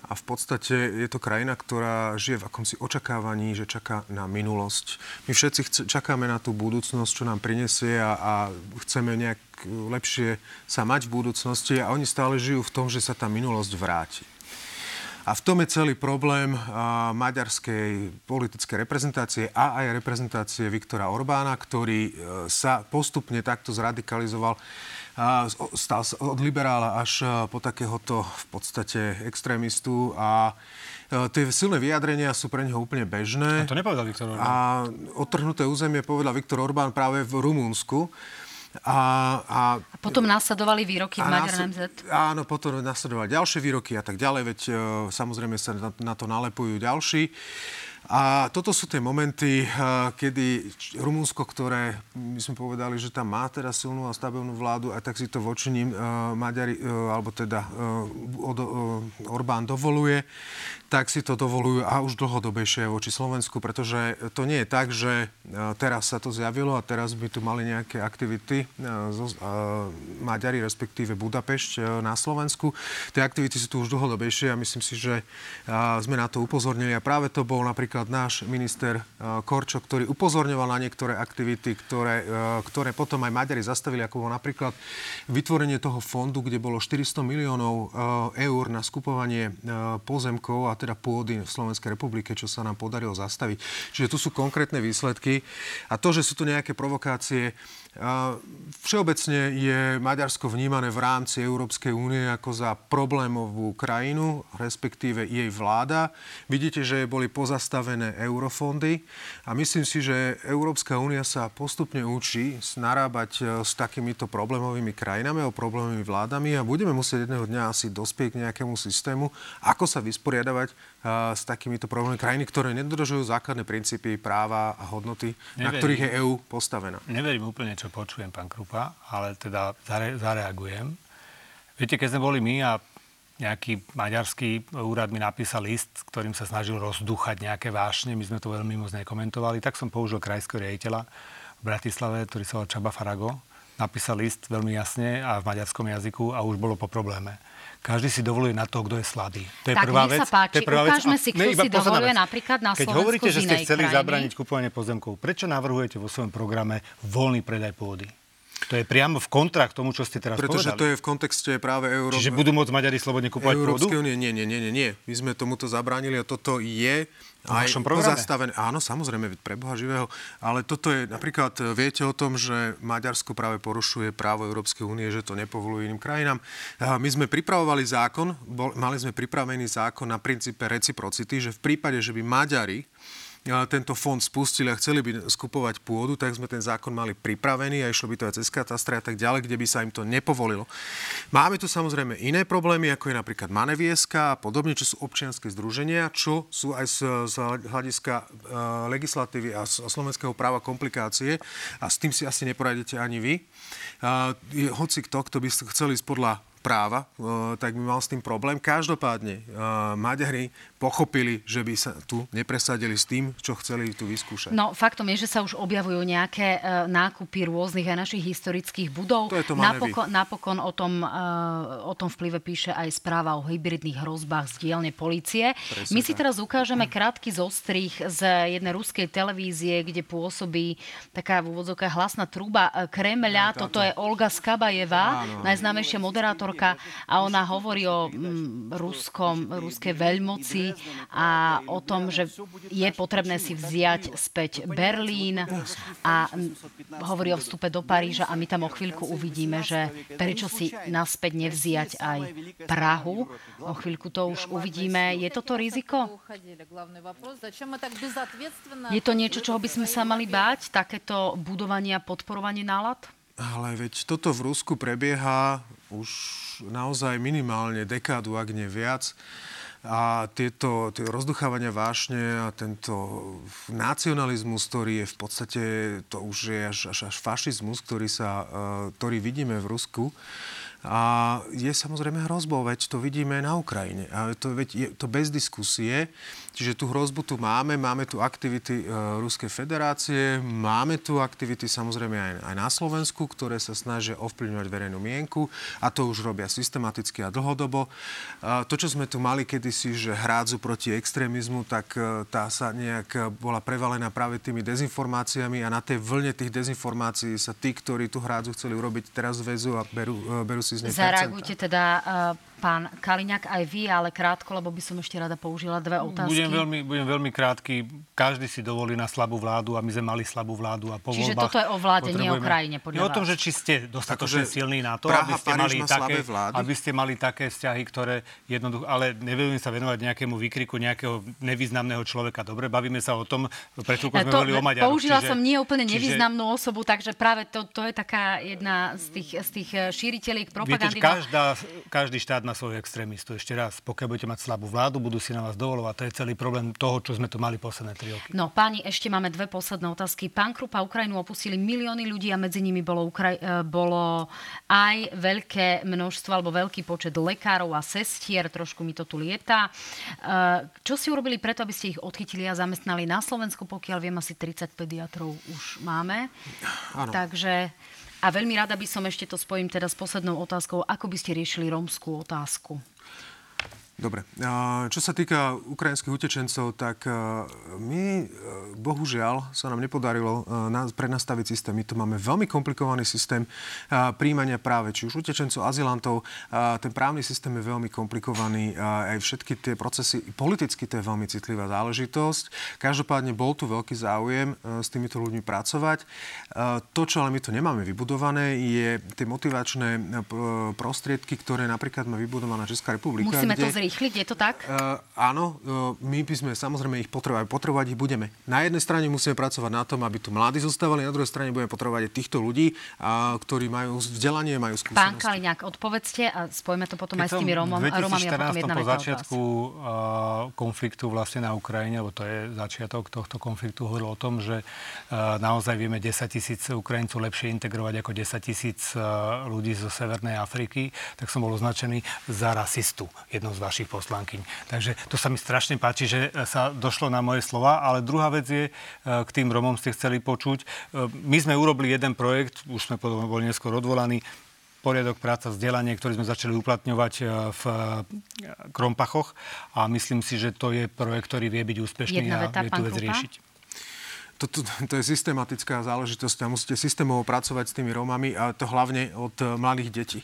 a v podstate je to krajina, ktorá žije v akomsi očakávaní, že čaká na minulosť. My všetci chc- čakáme na tú budúcnosť, čo nám prinesie a, a chceme nejak lepšie sa mať v budúcnosti a oni stále žijú v tom, že sa tá minulosť vráti. A v tom je celý problém a, maďarskej politickej reprezentácie a aj reprezentácie Viktora Orbána, ktorý e, sa postupne takto zradikalizoval. A stal sa od liberála až po takéhoto v podstate extrémistu a tie silné vyjadrenia sú pre neho úplne bežné. A to nepovedal Viktor Orbán. A otrhnuté územie povedal Viktor Orbán práve v Rumunsku. A, a, a potom nasledovali výroky v Maďar.nemzet. Áno, potom nasledovali ďalšie výroky a tak ďalej, veď samozrejme sa na, na to nalepujú ďalší. A toto sú tie momenty, kedy Rumunsko, ktoré my sme povedali, že tam má teda silnú a stabilnú vládu, a tak si to voči ním Maďari, alebo teda Orbán dovoluje, tak si to dovolujú a už dlhodobejšie voči Slovensku, pretože to nie je tak, že teraz sa to zjavilo a teraz by tu mali nejaké aktivity Maďari, respektíve Budapešť na Slovensku. Tie aktivity sú tu už dlhodobejšie a myslím si, že sme na to upozornili a práve to bol napríklad Napríklad náš minister Korčok, ktorý upozorňoval na niektoré aktivity, ktoré, ktoré potom aj Maďari zastavili, ako bol napríklad vytvorenie toho fondu, kde bolo štyristo miliónov eur na skupovanie pozemkov a teda pôdy v Slovenskej republike, čo sa nám podarilo zastaviť. Čiže tu sú konkrétne výsledky a to, že sú tu nejaké provokácie, všeobecne je Maďarsko vnímané v rámci Európskej únie ako za problémovú krajinu, respektíve jej vláda. Vidíte, že boli pozastavené eurofondy a myslím si, že Európska únia sa postupne učí narábať s takýmito problémovými krajinami a problémovými vládami a budeme musieť jedného dňa asi dospieť k nejakému systému, ako sa vysporiadavať s takýmito problémami krajiny, ktoré nedodržujú základné princípy, práva a hodnoty, neverím, na ktorých je EÚ postavená. Neverím úplne, čo počujem, pán Krupa, ale teda zare- zareagujem. Viete, keď sme boli my a nejaký maďarský úrad mi napísal list, ktorým sa snažil rozduchať nejaké vášne, my sme to veľmi moc nekomentovali, tak som použil krajského riaditeľa v Bratislave, ktorý sa volá Csaba Farago, napísal list veľmi jasne a v maďarskom jazyku a už bolo po probléme. Každý si dovoluje na to, kto je sladý. To je tak, prvá vec. Páči, to je prvá vec. Ukážme si, kto ne, si dovoluje napríklad na Slovensku. Keď hovoríte, že ste chceli krajiny zabrániť kupovanie pozemkov, prečo navrhujete vo svojom programe voľný predaj pôdy? To je priamo v kontrakt tomu, čo ste teraz Pretože povedali. Pretože to je v kontexte práve Európy. Čiže budú môcť Maďari slobodne kupovať pôdu? Európskej únie? Nie, nie, nie, nie. My sme tomuto zabránili a toto je aj pozastavené. Áno, samozrejme, pre Boha živého. Ale toto je, napríklad, viete o tom, že Maďarsko práve porušuje právo Európskej únie, že to nepovolujú iným krajinám. My sme pripravovali zákon, bol, mali sme pripravený zákon na princípe reciprocity, že v prípade, že by Maďari tento fond spustili a chceli by skupovať pôdu, tak sme ten zákon mali pripravený a išlo by to aj cez katastre a tak ďalej, kde by sa im to nepovolilo. Máme tu samozrejme iné problémy, ako je napríklad manevieska a podobne, čo sú občianske združenia, čo sú aj z, z hľadiska e, legislatívy a z, slovenského práva komplikácie a s tým si asi neporadíte ani vy. E, hoci kto, kto by chceli ísť podľa práva, tak by mal s tým problém. Každopádne Maďari pochopili, že by sa tu nepresadili s tým, čo chceli tu vyskúšať. No, faktom je, že sa už objavujú nejaké nákupy rôznych aj našich historických budov. To je to napokon, napokon o tom, o tom vplyve píše aj správa o hybridných hrozbách z dielne polície. Presne My si tak. teraz ukážeme krátky zostrih z jednej ruskej televízie, kde pôsobí taká v úvodzovkách hlasná truba Kremľa. Toto je Olga Skabajeva, najznámejšia moderátor a ona hovorí o mm, ruskom, ruskej veľmoci a o tom, že je potrebné si vziať späť Berlín a hovorí o vstupe do Paríža a my tam o chvíľku uvidíme, že prečo si naspäť nevziať aj Prahu. O chvíľku to už uvidíme. Je toto riziko? Je to niečo, čoho by sme sa mali báť? Takéto budovanie a podporovanie nálad? Ale veď toto v Rusku prebieha už naozaj minimálne dekádu, ak nie viac. A tieto, tieto rozduchávania vášne a tento nacionalizmus, ktorý je v podstate, to už je až, až, až fašizmus, ktorý, sa, ktorý vidíme v Rusku. A je samozrejme hrozbou, veď to vidíme na Ukrajine. A to, veď je to bez diskusie. Čiže tú hrozbu tu máme, máme tu aktivity e, Ruskej federácie, máme tu aktivity samozrejme aj, aj na Slovensku, ktoré sa snažia ovplyvňovať verejnú mienku a to už robia systematicky a dlhodobo. E, to, čo sme tu mali kedysi, že hrádzu proti extrémizmu, tak e, tá sa nejak bola prevalená práve tými dezinformáciami a na tej vlne tých dezinformácií sa tí, ktorí tú hrádzu chceli urobiť, teraz väzu a berú, e, berú Zareagujte teda, uh, pán Kaliňák, aj vy, ale krátko, lebo by som ešte rada použila dve otázky. Budem veľmi, budem veľmi krátky. Každý si dovolí na slabú vládu a my sme mali slabú vládu a po Čiže voľbách... Čiže toto je o vláde, nie o krajine, podľa vás. Je o tom, že či ste dostatočne Takže silní na to, Praha, aby, ste mali také, aby ste mali také vzťahy, ktoré jednoducho... Ale nebudeme sa venovať nejakému výkriku nejakého nevýznamného človeka. Dobre, bavíme sa o tom, pre chvíľku sme hovorili o Maďaroch. Použila čiže, som nie úplne nevýznamnú čiže... osobu, takže práve to, to je taká jedna z tých, z tých šíriteľiek propagandy. Viete, každá, každý štát na svojich extrémistov. Ešte raz, pokiaľ budete mať slabú vládu, budú si na vás dovolovať. To je celý problém toho, čo sme tu mali posledné tri roky. No, páni, ešte máme dve posledné otázky. Pán Krupa, Ukrajinu opustili milióny ľudí a medzi nimi bolo, Ukraj... bolo aj veľké množstvo alebo veľký počet lekárov a sestier. Trošku mi to tu lieta. Čo si urobili preto, aby ste ich odchytili a zamestnali na Slovensku? Pokiaľ viem, asi tridsať pediatrov už máme. Áno. Takže... A veľmi rada by som, ešte to spojím teda s poslednou otázkou, ako by ste riešili rómskú otázku? Dobre. Čo sa týka ukrajinských utečencov, tak my, bohužiaľ, sa nám nepodarilo prenastaviť systém. My tu máme veľmi komplikovaný systém príjmania práve či už utečencov, azylantov. Ten právny systém je veľmi komplikovaný. Aj všetky tie procesy, politicky to je veľmi citlivá záležitosť. Každopádne bol tu veľký záujem s týmito ľuďmi pracovať. To, čo ale my tu nemáme vybudované, je tie motivačné prostriedky, ktoré napríklad má vybudovaná Česká republika. Musíme to zrieť. Rýchliť, je to tak? Uh, áno, uh, my by sme samozrejme ich potrebovali, potrebovať ich budeme. Na jednej strane musíme pracovať na tom, aby tu mladí zostávali, na druhej strane budeme potrebovať aj týchto ľudí, uh, ktorí majú vzdelanie, majú skúsenosti. Pán Kaliňák, odpovedzte a spojme to potom Keď aj s tými Rómom a Rómami a potom jedna po začiatku uh, konfliktu vlastne na Ukrajine, lebo to je začiatok tohto konfliktu, hovoril o tom, že uh, naozaj vieme desaťtisíc Ukrajincov lepšie integrovať ako desaťtisíc uh, ľudí zo Severnej Afriky, tak som bol označený za rasistu, jedno z vašich našich poslankyň. Takže to sa mi strašne páči, že sa došlo na moje slova, ale druhá vec je, k tým Romom ste chceli počuť. My sme urobili jeden projekt, už sme potom boli neskôr odvolaní, poriadok, práca, vzdelanie, ktorý sme začali uplatňovať v Krompachoch a myslím si, že to je projekt, ktorý vie byť úspešný a vie tú vec riešiť. To, to, to je systematická záležitosť a musíte systémovo pracovať s tými Rómami a to hlavne od mladých detí.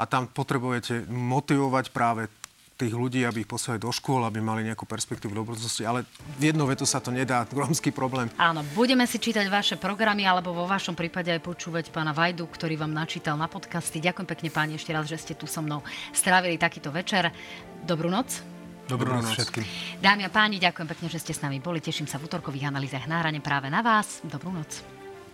A tam potrebujete motivovať práve tých ľudí, aby ich poslali do škôl, aby mali nejakú perspektívu do budúcnosti, ale v jednou vetou sa to nedá, rómsky problém. Áno, budeme si čítať vaše programy, alebo vo vašom prípade aj počúvať pána Vajdu, ktorý vám načítal na podcasty. Ďakujem pekne, páni, ešte raz, že ste tu so mnou strávili takýto večer. Dobrú noc. Dobrú noc všetkým. Dámy a páni, ďakujem pekne, že ste s nami boli. Teším sa v útorkových analýzach na Hrane práve na vás. Dobrú noc.